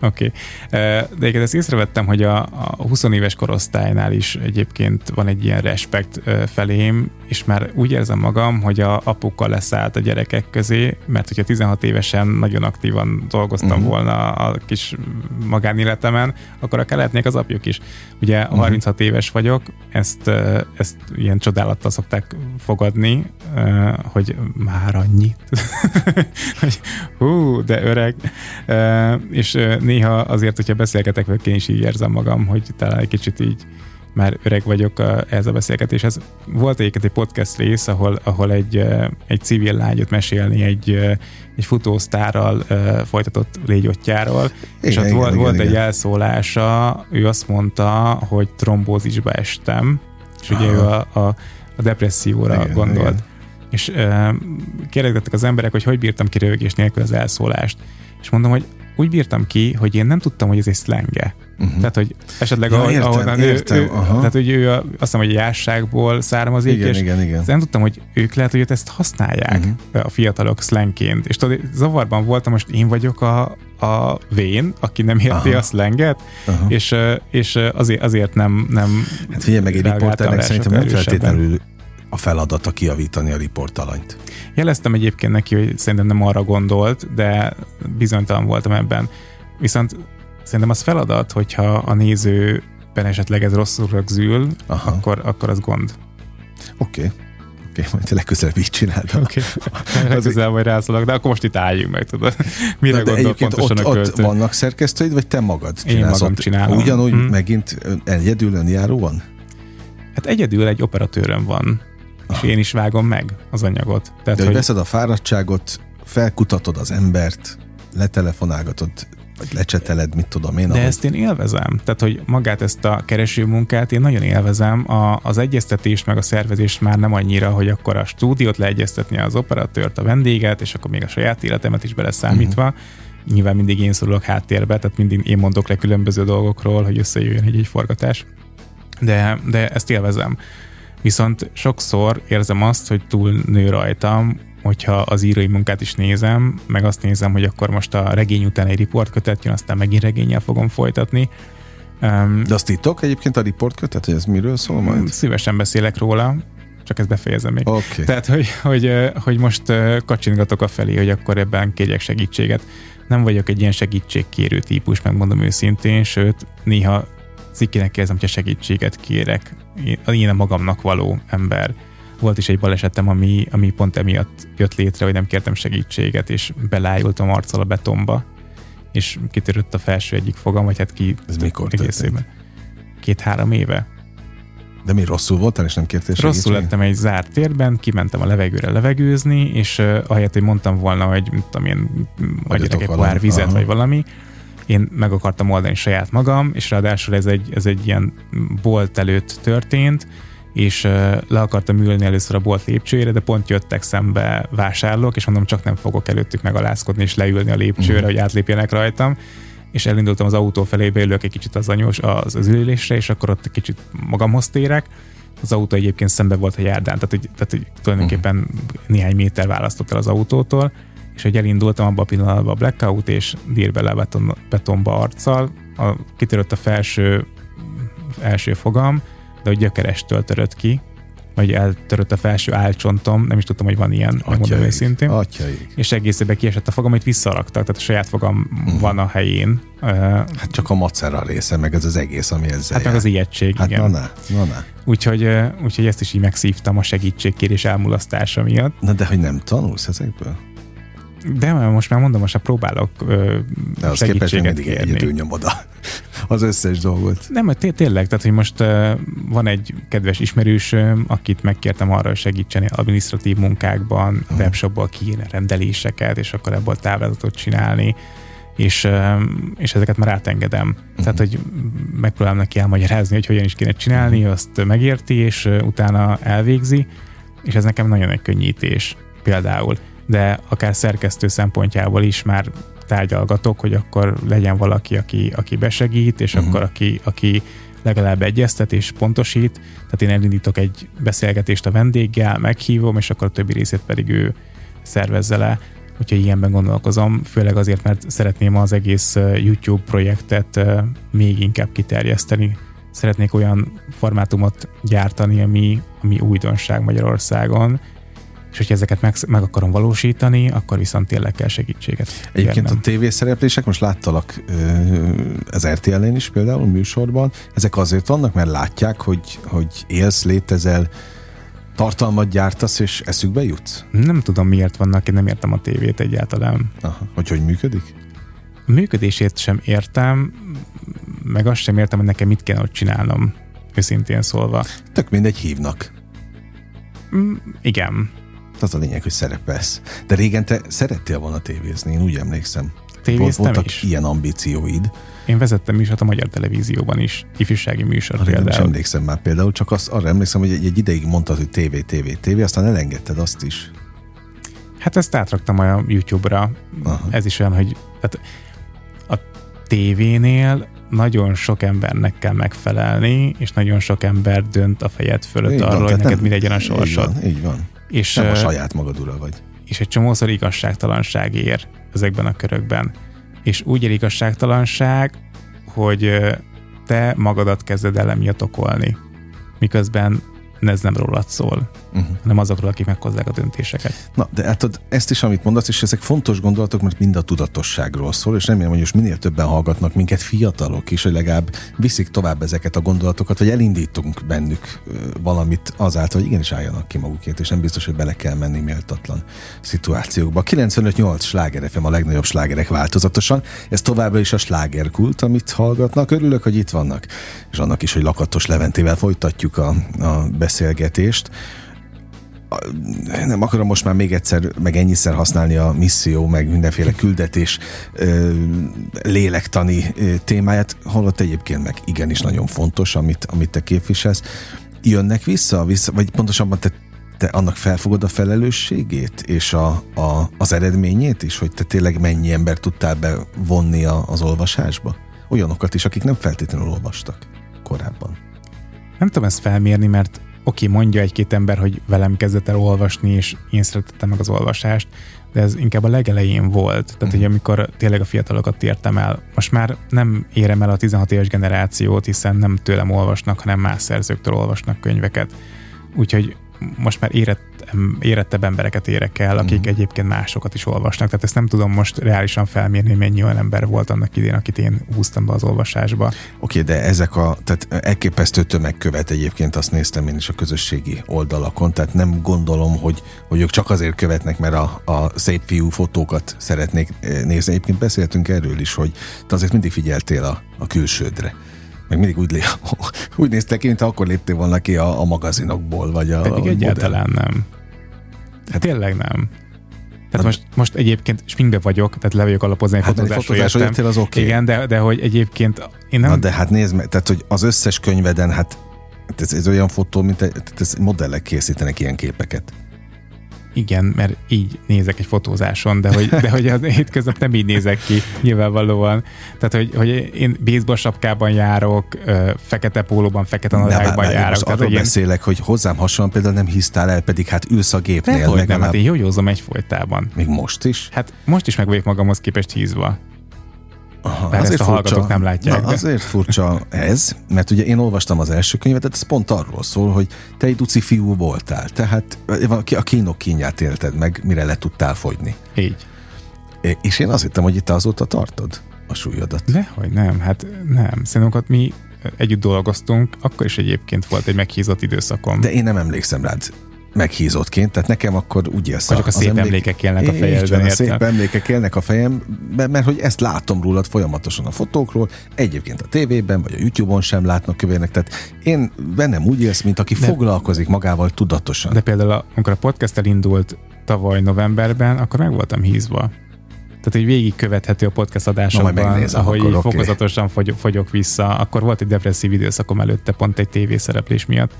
Oké. De egyébként ezt észrevettem, hogy a 20 éves korosztálynál is egyébként van egy ilyen respekt felém, és már úgy érzem magam, hogy a apukkal leszállt a gyerekek közé, mert hogyha 16 évesen nagyon aktívan dolgoztam volna a kis magánéletemen, akkor akár lehetnék az apjuk is. Ugye 36 éves vagyok, ezt ilyen csodálattal szokták fogadni, hogy már annyit. Hú, de öreg. És néha azért, hogyha beszélgetek velük, én is így érzem magam, hogy talán egy kicsit így már öreg vagyok ehhez a beszélgetéshez. Volt egyébként egy podcast rész, ahol egy civil lány jött mesélni egy futósztárral folytatott légyottjáról, és ott volt egy elszólása, ő azt mondta, hogy trombózisba estem, és ugye ő a depresszióra gondolt. És kérdeztek az emberek, hogy bírtam ki röhögés nélkül az elszólást. És mondom, hogy úgy bírtam ki, hogy én nem tudtam, hogy ez egy szlenge. Tehát, hogy esetleg ő azt hiszem, hogy járságból származik, és nem tudtam, hogy ők lehet, hogy ezt használják a fiatalok szlengként. És tudod, zavarban voltam, most én vagyok a vén, aki nem érti a szlenget, és azért nem hát figyelj meg, egy riporternek szerintem nem feltétlenül a feladata kijavítani a riportalanyt. Jeleztem egyébként neki, hogy szerintem nem arra gondolt, de bizonytalan voltam ebben. Viszont szerintem az feladat, hogyha a nézőben esetleg ez rosszul rögzül, akkor az gond. Oké, majd legközelebb így csináltam. Legközelebb majd rászolok, de akkor most itt álljunk meg, tudod. Mire gondol pontosan a költő? Ott vannak szerkesztőid, vagy te magad csinálsz? Én magam csinálom. Ugyanúgy megint egyedül önjáró van? Hát egyedül egy operatőröm van, és én is vágom meg az anyagot. Tehát, de hogy veszed a fáradtságot, felkutatod az embert, letelefonálgatod, vagy lecseteled, mit tudom én. De ezt én élvezem. Tehát, hogy magát ezt a kereső munkát én nagyon élvezem. Az egyeztetés meg a szervezés már nem annyira, hogy akkor a stúdiót leegyeztetni, az operatőrt, a vendéget, és akkor még a saját életemet is beleszámítva. Nyilván mindig én szorulok háttérbe, tehát mindig én mondok le különböző dolgokról, hogy összejöjjön egy forgatás. De ezt élvezem. Viszont sokszor érzem azt, hogy túl nő rajtam, hogyha az írói munkát is nézem, meg azt nézem, hogy akkor most a regény után egy riportkötet jön, aztán megint regénnyel fogom folytatni. De azt titok egyébként a riportkötet, hogy ez miről szól majd? Szívesen beszélek róla, csak ezt befejezem még. Okay. Tehát, hogy most kacsingatok afelé, hogy akkor ebben kérjek segítséget. Nem vagyok egy ilyen segítségkérő típus, megmondom őszintén, sőt, néha cikkének érzem, hogyha segítséget kérek. Én a magamnak való ember. Volt is egy balesetem, ami pont emiatt jött létre, hogy nem kértem segítséget, és belájultam arccal a betonba, és kitörött a felső egyik fogam, vagy hát ki... Ez mikor történt? 2-3 éve. De mi, rosszul voltál, és nem kértél segítséget? Rosszul lettem egy zárt térben, kimentem a levegőre levegőzni, és ahelyett, hogy mondtam volna, hogy mit tudom én, adjatok egy pohár vizet, vagy valami, én meg akartam oldani saját magam, és ráadásul ez egy ilyen bolt előtt történt, és le akartam ülni először a bolt lépcsőjére, de pont jöttek szembe vásárlók, és mondom, csak nem fogok előttük megalázkodni és leülni a lépcsőre, hogy átlépjenek rajtam. És elindultam az autó felébe, ülök egy kicsit az ülésre, és akkor ott egy kicsit magamhoz térek. Az autó egyébként szembe volt a járdán, tehát hogy tulajdonképpen néhány méter választott el az autótól, és hogy elindultam abban a pillanatban a blackout, és dír bele betonba arccal, kitörött a első fogam, de hogy gyökerestől törött ki, vagy eltörött a felső álcsontom, nem is tudtam, hogy van ilyen, megmondom őszintén. És egészében kiesett a fogam, amit visszaraktak, tehát a saját fogam van a helyén. Hát csak a macera része, meg ez az egész, ami ezzel hát jár. Meg az ijegység, hát igen. Na. Úgyhogy ezt is így megszívtam a segítségkérés elmulasztása miatt. Na de hogy nem tanulsz ezekből? De most már mondom, most már próbálok de segítséget kérni. Egyedül nyomod az összes dolgot. Nem, tényleg, tehát hogy most van egy kedves ismerősöm, akit megkértem arra, hogy segítsen adminisztratív munkákban, webshopból kiírni rendeléseket, és akkor ebből táblázatot csinálni, és ezeket már átengedem. Tehát, hogy megpróbálom neki elmagyarázni, hogy hogyan is kéne csinálni, azt megérti, és utána elvégzi, és ez nekem nagyon egy könnyítés például. De akár szerkesztő szempontjából is már tárgyalgatok, hogy akkor legyen valaki, aki besegít, és akkor aki legalább egyeztet és pontosít. Tehát én elindítok egy beszélgetést a vendéggel, meghívom, és akkor a többi részét pedig ő szervezze le. Úgyhogy ilyenben gondolkozom, főleg azért, mert szeretném az egész YouTube projektet még inkább kiterjeszteni. Szeretnék olyan formátumot gyártani, ami újdonság Magyarországon, és hogyha ezeket meg akarom valósítani, akkor viszont tényleg kell segítséget. Egyébként kérnem. A tévészereplések, most láttalak az RTL-en is például műsorban, ezek azért vannak, mert látják, hogy élsz, létezel, tartalmat gyártasz, és eszükbe jutsz? Nem tudom, miért vannak, én nem értem a tévét egyáltalán. Aha. Hogy működik? A működését sem értem, meg azt sem értem, hogy nekem mit kell ott csinálnom, őszintén szólva. Tök mindegy, hívnak. Igen. Az a lényeg, hogy szerepelsz. De régen te szerettél volna tévézni, én úgy emlékszem. Tévéztem voltak is. Ilyen ambícióid. Én vezettem műsort a Magyar Televízióban is, ifjúsági műsor például. Nem is emlékszem már például, csak arra emlékszem, hogy egy ideig mondtad, hogy TV, aztán elengedted azt is. Hát ezt átraktam a YouTube-ra. Aha. Ez is olyan, hogy hát a tévénél nagyon sok embernek kell megfelelni, és nagyon sok ember dönt a fejed fölött így arról, van, hogy neked mi legyen a sorsod. Így van. És nem a saját magad ura vagy. És egy csomószor igazságtalanság ér ezekben a körökben. És úgy ér igazságtalanság, hogy te magadat kezded el emiatt okolni. Miközben ez nem rólad szól, hanem azokról, akik meghozzák a döntéseket. Na, de hát ezt is, amit mondasz, és ezek fontos gondolatok, mert mind a tudatosságról szól, és remélem, hogy most minél többen hallgatnak minket fiatalok is, hogy legalább viszik tovább ezeket a gondolatokat, vagy elindítunk bennük valamit azáltal, hogy igenis álljanak ki magukért, és nem biztos, hogy bele kell menni méltatlan szituációkba. 95.8 Sláger FM, a legnagyobb slágerek változatosan, ez továbbra is a SlágerKult, amit hallgatnak. Örülök, hogy itt vannak, és annak is, hogy Lakatos Leventével folytatjuk a beszélgetést. Nem akarom most már még egyszer, meg ennyiszer használni a misszió, meg mindenféle küldetés lélektani témáját, holott egyébként meg igenis nagyon fontos, amit te képviselsz. Jönnek vissza vagy pontosabban te annak felfogod a felelősségét és az eredményét is, hogy te tényleg mennyi ember tudtál bevonni az olvasásba? Olyanokat is, akik nem feltétlenül olvastak korábban. Nem tudom ezt felmérni, mert oké, mondja egy-két ember, hogy velem kezdett el olvasni, és én szeretettem meg az olvasást, de ez inkább a legelején volt. Tehát, hogy amikor tényleg a fiatalokat értem el, most már nem érem el a 16 éves generációt, hiszen nem tőlem olvasnak, hanem más szerzőktől olvasnak könyveket. Úgyhogy most már érettebb embereket érek el, akik egyébként másokat is olvasnak. Tehát ezt nem tudom most reálisan felmérni, mennyi olyan ember volt annak idén, akit én húztam be az olvasásba. Oké, de ezek tehát elképesztő tömegkövet egyébként, azt néztem én is a közösségi oldalakon, tehát nem gondolom, hogy ők csak azért követnek, mert a szép fiú fotókat szeretnék nézni. Egyébként beszéltünk erről is, hogy te azért mindig figyeltél a külsődre. Meg mindig úgy néztek ki, mint akkor léptél volna ki a magazinokból, vagy a pedig egyáltalán nem. Hát tényleg nem. Tehát most egyébként sminkbe vagyok, tehát le vagyok alapozni, hogy fotózásra jöttél, az oké. Okay. Igen, de hogy egyébként én nem... Na de hát nézd meg, tehát hogy az összes könyveden, hát Ez olyan fotó, mint ez modellek készítenek ilyen képeket. Igen, mert így nézek egy fotózáson, de hogy az hétköznap nem így nézek ki, nyilvánvalóan. Tehát, hogy én baseball sapkában járok, fekete pólóban, fekete nadrágban járok. Most arról beszélek, hogy hozzám hasonlóan például nem hisztál el, pedig hát ülsz a gépnél. Dehogy nem, hát én józom egyfolytában. Még most is? Hát most is meg vagyok magamhoz képest hízva. Aha, bár ezt a hallgatók furcsa, nem látják. Na, azért furcsa ez, mert ugye én olvastam az első könyvet, ez pont arról szól, hogy te egy duci fiú voltál, tehát a kínok kínját élted meg, mire le tudtál fogyni. Így. És én azt hittem, hogy itt azóta tartod a súlyodat. Dehogy nem, hát nem. Szerintem mi együtt dolgoztunk, akkor is egyébként volt egy meghízott időszakom. De én nem emlékszem rád meghízottként, tehát nekem akkor úgy élsz. Csak a szép emlékek élnek a fejemben. A szép emlékek élnek a fejemben, mert hogy ezt látom rólad folyamatosan a fotókról, egyébként a tévében, vagy a YouTube-on sem látnak kövérnek, tehát én bennem úgy élsz, mint aki foglalkozik magával tudatosan. De például amikor a podcast elindult tavaly novemberben, akkor meg voltam hízva. Tehát, hogy végigkövethető a podcast adásokban, ahogy akkor, fokozatosan fogyok vissza. Akkor volt egy depresszív időszakom előtte, pont egy tévészereplés miatt.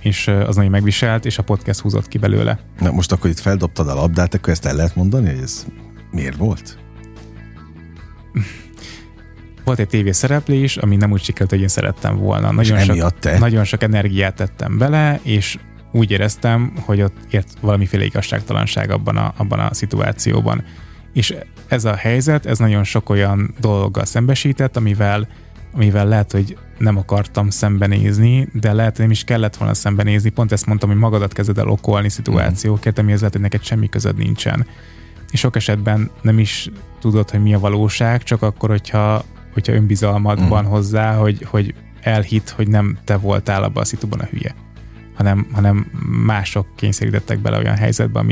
És az nagyon megviselt, és a podcast húzott ki belőle. Na most akkor itt feldobtad a labdát, akkor ezt el lehet mondani, hogy ez miért volt? Volt egy tévészereplés, ami nem úgy sikerült, hogy én szerettem volna. Nagyon sok energiát tettem bele, és úgy éreztem, hogy ott ért valamiféle igazságtalanság abban a szituációban. És ez a helyzet, ez nagyon sok olyan dologgal szembesített, amivel lehet, hogy nem akartam szembenézni, de lehet, hogy nem is kellett volna szembenézni. Pont ezt mondtam, hogy magadat kezded el okolni szituációkért, amihez lehet, hogy neked semmi közöd nincsen. És sok esetben nem is tudod, hogy mi a valóság, csak akkor, hogyha önbizalmad van hozzá, hogy elhitt, hogy nem te voltál abban a szituban a hülye, hanem mások kényszerítettek bele olyan helyzetbe,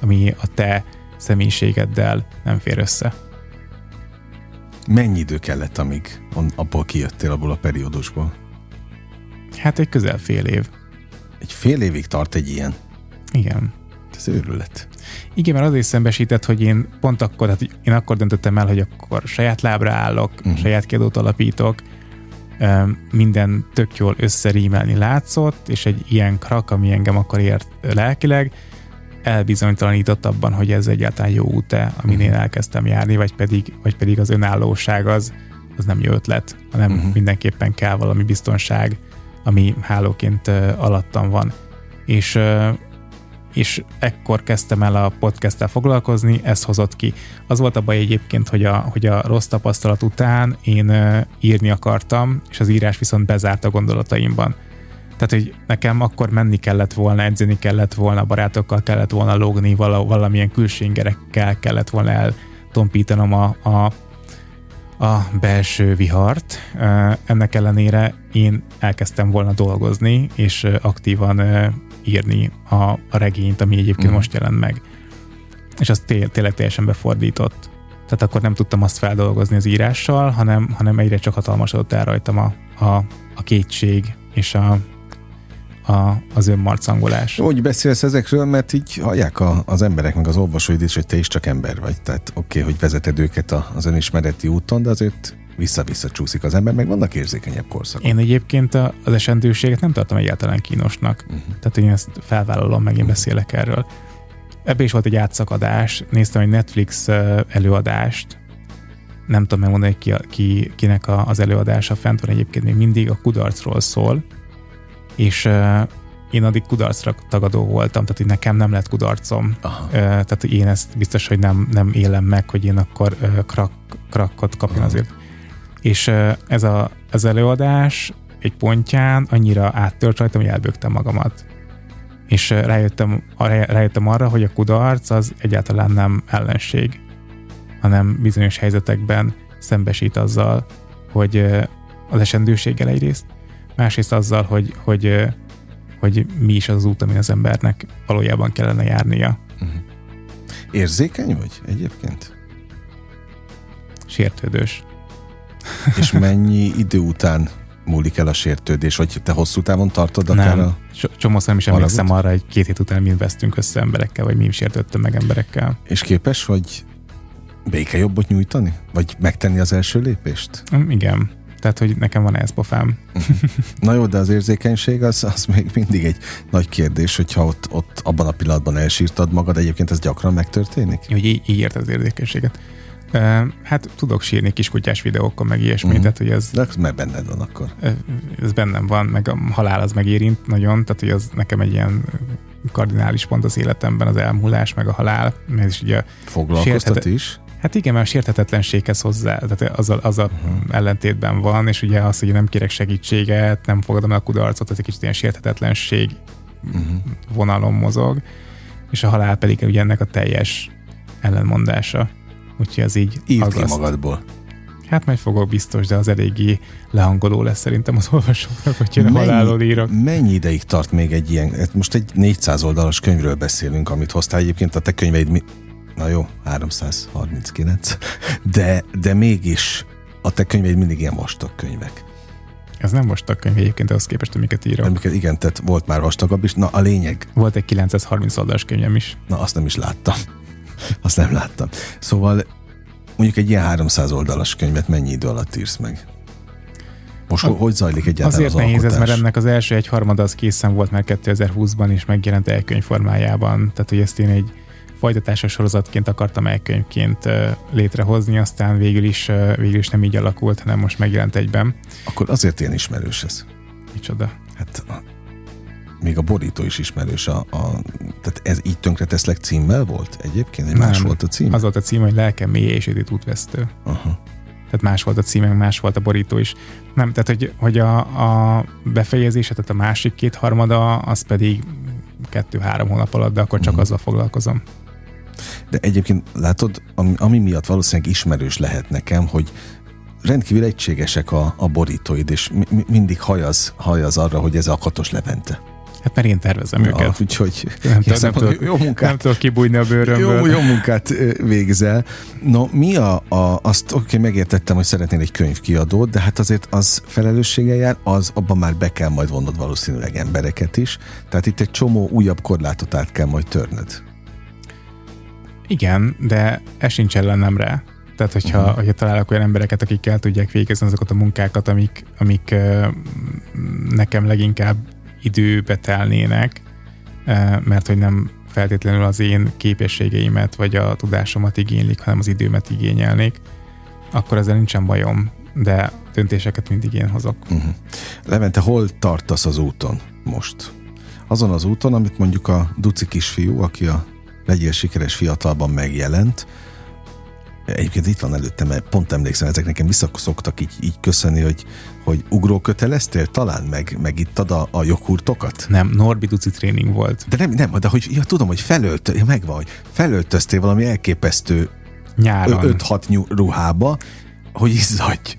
ami a te személyiségeddel nem fér össze. Mennyi idő kellett, amíg abból kijöttél, abból a periódusból? Hát egy közel fél év. Egy fél évig tart egy ilyen? Igen. Ez őrület. Igen, mert azért szembesített, hogy én pont akkor, hát én akkor döntöttem el, hogy akkor saját lábra állok, saját kiadót alapítok, minden tök jól összerímelni látszott, és egy ilyen krak, ami engem akkor ért lelkileg, elbizonytalanított abban, hogy ez egyáltalán jó út-e, amin én elkezdtem járni, vagy pedig az önállóság az nem jó ötlet, hanem mindenképpen kell valami biztonság, ami hálóként alattam van. És ekkor kezdtem el a podcasttel foglalkozni, ez hozott ki. Az volt a baj egyébként, hogy a rossz tapasztalat után én írni akartam, és az írás viszont bezárt a gondolataimban. Tehát, hogy nekem akkor menni kellett volna, edzeni kellett volna, barátokkal kellett volna lógni, valamilyen külső ingerekkel kellett volna eltompítanom a belső vihart. Ennek ellenére én elkezdtem volna dolgozni, és aktívan írni a regényt, ami egyébként most jelent meg. És az tényleg teljesen befordított. Tehát akkor nem tudtam azt feldolgozni az írással, hanem egyre csak hatalmasodott el rajtam a kétség és az önmarcangolás. Úgy beszélsz ezekről, mert így hallják az emberek, meg az olvasóid is, hogy te is csak ember vagy. Tehát oké, hogy vezeted őket az önismereti úton, de azért vissza-vissza csúszik az ember, meg vannak érzékenyebb korszakok. Én egyébként az esendőséget nem tartom egyáltalán kínosnak. Tehát én ezt felvállalom, meg én beszélek erről. Ebbe is volt egy átszakadás. Néztem egy Netflix előadást. Nem tudom megmondani, kinek az előadása fent van egyébként még mindig. A kudarcról szól. És én addig kudarcra tagadó voltam, tehát nekem nem lett kudarcom. Tehát én ezt biztos, hogy nem élem meg, hogy én akkor krakot kapjon azért. És ez előadás egy pontján annyira áttört rajtam, hogy elbögtem magamat. És rájöttem arra, hogy a kudarc az egyáltalán nem ellenség, hanem bizonyos helyzetekben szembesít azzal, hogy az esendőséggel egyrészt, másrészt azzal, hogy mi is az út, amin az embernek valójában kellene járnia. Érzékeny vagy egyébként? Sértődős. És mennyi idő után múlik el a sértődés? Vagy te hosszú távon tartod akár a... Csomószor nem is emlékszem arra, hogy 2 hét után mi vesztünk össze emberekkel, vagy mi is sértődtem meg emberekkel. És képes vagy békejobbot nyújtani? Vagy megtenni az első lépést? Igen. Tehát, hogy nekem van ESPOFám. Na jó, de az érzékenység az még mindig egy nagy kérdés, hogyha ott abban a pillanatban elsírtad magad, egyébként ez gyakran megtörténik? Hogy így ért az érzékenységet. Hát tudok sírni kiskutyás videókkal, meg ilyesmi, tehát, hogy ez... De meg benned van akkor. Ez bennem van, meg a halál az megérint nagyon, tehát, hogy az nekem egy ilyen kardinális pont az életemben, az elmúlás, meg a halál. És ugye foglalkoztat is? Hát igen, mert a sérthetetlenséghez hozzá, tehát az a ellentétben van, és ugye az, hogy nem kérek segítséget, nem fogadom el a kudarcot, az egy kicsit ilyen sérthetetlenség vonalon mozog, és a halál pedig ugye ennek a teljes ellenmondása. Úgyhogy az így... Írd ki magadból. Hát majd fogok biztos, de az eléggé lehangoló lesz szerintem az olvasóknak, hogyha halálról írok. Mennyi ideig tart még egy ilyen... Most egy 400 oldalas könyvről beszélünk, amit hoztál egyébként, a te könyveid... Na jó, 339, de mégis a te könyveid mindig ilyen vastag könyvek. Ez nem vastag könyv egyébként ahhoz képest, amiket írok. Amiket, igen, tehát volt már vastagabb is. Na, a lényeg. Volt egy 930 oldalas könyvem is. Na, azt nem is láttam. Szóval mondjuk egy ilyen 300 oldalas könyvet mennyi idő alatt írsz meg? Most hogy zajlik egyáltalán az alkotás? Azért nehéz ez, mert ennek az első egyharmada az készen volt már 2020-ban, és megjelent elkönyv formájában. Tehát, hogy ezt én egy folytatásos sorozatként akartam elkönyvként létrehozni, aztán végül is nem így alakult, hanem most megjelent egyben. Akkor azért ilyen ismerős ez. Micsoda? Hát még a borító is ismerős. Tehát ez így Tönkre teszlek címmel volt egyébként? Egy más volt a cím? Az volt a cím, hogy Lelkem mélye és ödét útvesztő. Aha. Tehát más volt a címe, más volt a borító is. Nem, tehát hogy a befejezése, tehát a másik kétharmada, az pedig 2-3 hónap alatt, de akkor csak azzal foglalkozom. De egyébként látod, ami miatt valószínűleg ismerős lehet nekem, hogy rendkívül egységesek a borítóid, és mindig hajaz arra, hogy ez a Lakatos Levente. Hát mert én tervezem őket. Úgyhogy nem tudok kibújni a bőrömből. Jó munkát végzel. No, mi azt oké, megértettem, hogy szeretnél egy könyvkiadót, de hát azért az felelősséggel jár, abban már be kell majd vonnod valószínűleg embereket is. Tehát itt egy csomó újabb korlátot át kell majd törnöd. Igen, de ez sincs ellenemre. Tehát, hogyha találok olyan embereket, akik el tudják végezni azokat a munkákat, amik nekem leginkább időbe telnének, mert hogy nem feltétlenül az én képességeimet vagy a tudásomat igénylik, hanem az időmet igényelnék, akkor ezzel nincsen bajom, de döntéseket mindig én hozok. Levente, hol tartasz az úton most? Azon az úton, amit mondjuk a duci kisfiú, aki a Legyél sikeres fiatalban megjelent. Egyébként itt van előttem, mert pont emlékszem, ezek nekem visszaszoktak így köszönni, hogy ugróköteleztél talán, meg ittad a joghurtokat? Nem, Norbi duci tréning volt. De nem, de hogy ja, tudom, hogy felöltöztél valami elképesztő nyáron 5-6 ruhába, hogy izzadj.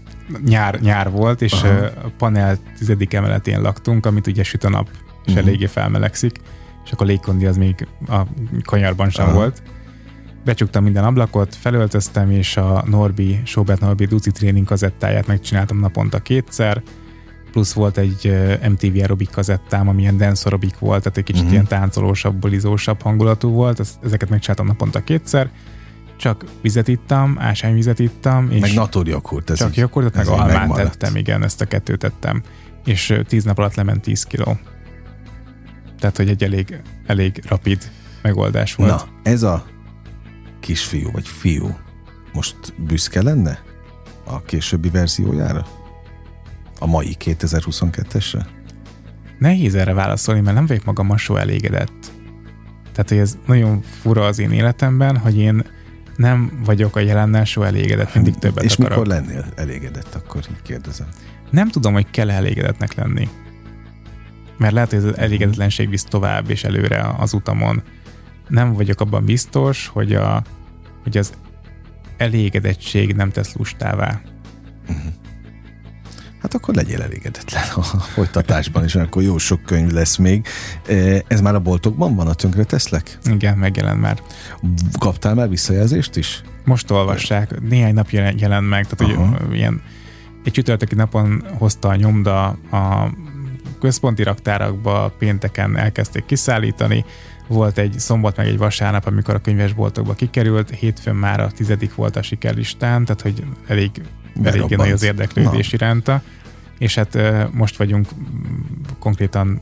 Nyár volt, és a panel 10. emeletén laktunk, amit ugye süt a nap, és eléggé felmelegszik, és akkor légkondi az még a kanyarban sem volt. Becsuktam minden ablakot, felöltöztem, és a Sobert Norbi duci tréning kazettáját megcsináltam naponta 2-szer, plusz volt egy MTV Aerobic kazettám, ami ilyen dance aerobic volt, tehát egy kicsit ilyen táncolósabb, bulizósabb hangulatú volt, ezeket megcsináltam naponta 2-szer, csak vizet ittam, ásványvizet ittam, és meg natur joghurt, ez csak joghurtot, meg almát megmaradt. Tettem, igen, ezt a kettőt tettem, és 10 nap alatt lement 10 kiló. Tehát, hogy egy elég rapid megoldás volt. Na, ez a kisfiú vagy fiú most büszke lenne a későbbi verziójára? A mai 2022-esre? Nehéz erre válaszolni, mert nem vagyok magam soha elégedett. Tehát, hogy ez nagyon fura az én életemben, hogy én nem vagyok a jelennel soha elégedett, mindig többet és akarok. És mikor lennél elégedett, akkor így kérdezem. Nem tudom, hogy kell elégedettnek lenni. Mert lehet, hogy az elégedetlenség visz tovább és előre az utamon. Nem vagyok abban biztos, hogy az elégedettség nem tesz lustává. Hát akkor legyél elégedetlen a folytatásban, és akkor jó sok könyv lesz még. Ez már a boltokban van, a Tönkre teszlek? Igen, megjelent már. Kaptál már visszajelzést is? Most olvassák, néhány nap jelent meg, tehát ugye egy csütörtöki napon hozta a nyomda a központi raktárakba pénteken elkezdték kiszállítani, volt egy szombat meg egy vasárnap, amikor a könyvesboltokba kikerült, hétfőn már a 10. volt a sikerlistán, tehát hogy elég nagy az érdeklődés iránta, és hát most vagyunk konkrétan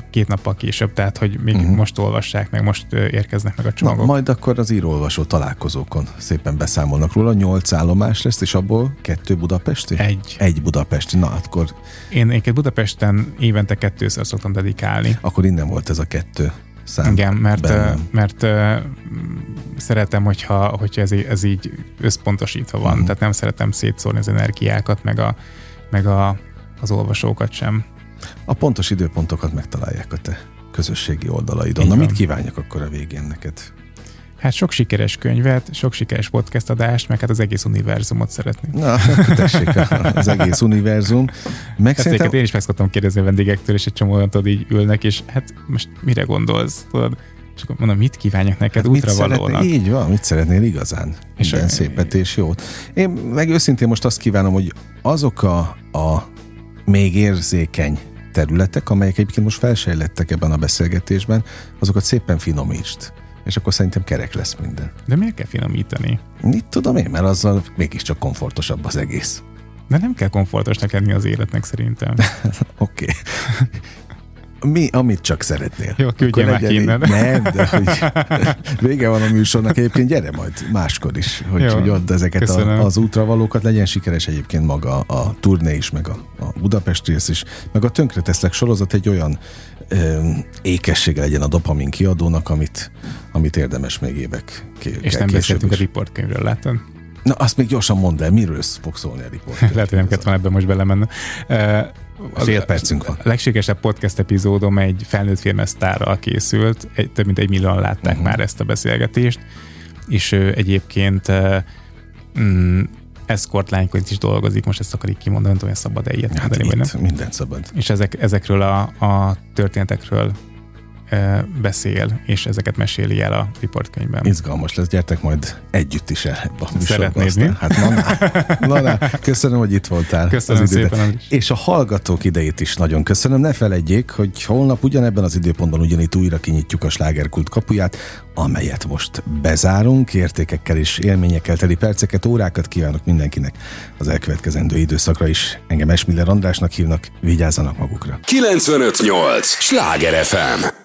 2 nappal később, tehát hogy még most olvassák, meg most érkeznek meg a csomagok. Na, majd akkor az író-olvasó találkozókon szépen beszámolnak róla, 8 állomás lesz, és abból 2 budapesti? Egy budapesti, na akkor... Én Budapesten évente 2-ször szoktam dedikálni. Akkor innen volt ez a 2 szám. Igen, mert szeretem, hogyha ez így összpontosítva van, tehát nem szeretem szétszórni az energiákat, meg az olvasókat sem. A pontos időpontokat megtalálják a te közösségi oldalaidon. Na, mit kívánjak akkor a végén neked? Hát sok sikeres könyvet, sok sikeres podcast adást, meg hát az egész univerzumot szeretném. Na, tessék, az egész univerzum. Szerintem... Én is meg szoktam kérdezni a vendégektől, és egy csomó olyan, tudod, így ülnek, és hát most mire gondolsz, tudod? És akkor mondom, mit kívánjak neked hát útravalónak? Így van, mit szeretnél igazán? És olyan szépet és jót. Én meg őszintén most azt kívánom, hogy azok a még érzékeny területek, amelyek egyébként most felsejlettek ebben a beszélgetésben, azokat szépen finomítsd. És akkor szerintem kerek lesz minden. De miért kell finomítani? Mit tudom én, mert azzal mégiscsak komfortosabb az egész. De nem kell komfortosnak lenni az életnek szerintem. Oké. Mi, amit csak szeretnél. Jó, küldjem már innen. Nem, de hogy vége van a műsornak, egyébként gyere majd máskor is, hogy add ezeket az útravalókat, legyen sikeres egyébként maga a turné is, meg a Budapest rész is, meg a Tönkre teszlek sorozat egy olyan ékessége legyen a Dopamin kiadónak, amit érdemes még évek később. És nem beszéltünk a riportkönyvről, látod? Na, azt még gyorsan mondd el, miről fog szólni a riportkönyv? Lehet, hogy nem kellett volna ebben most belemennem. Fél percünk van. A legsikeresebb podcast epizódom egy felnőtt filmes sztárral készült, több mint 1 millióan látták már ezt a beszélgetést, és egyébként eszkortlányként is dolgozik, most ezt akarjuk kimondani, nem tudom, hogy szabad-e ilyet mondani, vagy nem? Minden szabad. És ezekről a történetekről beszél, és ezeket meséli el a riportkönyvben. Izgalmas lesz, gyertek majd együtt is el ebbe a műsorba. Hát na, köszönöm, hogy itt voltál. Köszönöm szépen. És a hallgatók idejét is nagyon köszönöm. Ne feledjék, hogy holnap ugyanebben az időpontban ugyanitt újra kinyitjuk a SlágerKult kapuját, amelyet most bezárunk. Értékekkel és élményekkel teli perceket, órákat kívánok mindenkinek az elkövetkezendő időszakra is. Engem S. Miller Andrásnak hívnak, vigyázzanak magukra. 95.8 Sláger FM.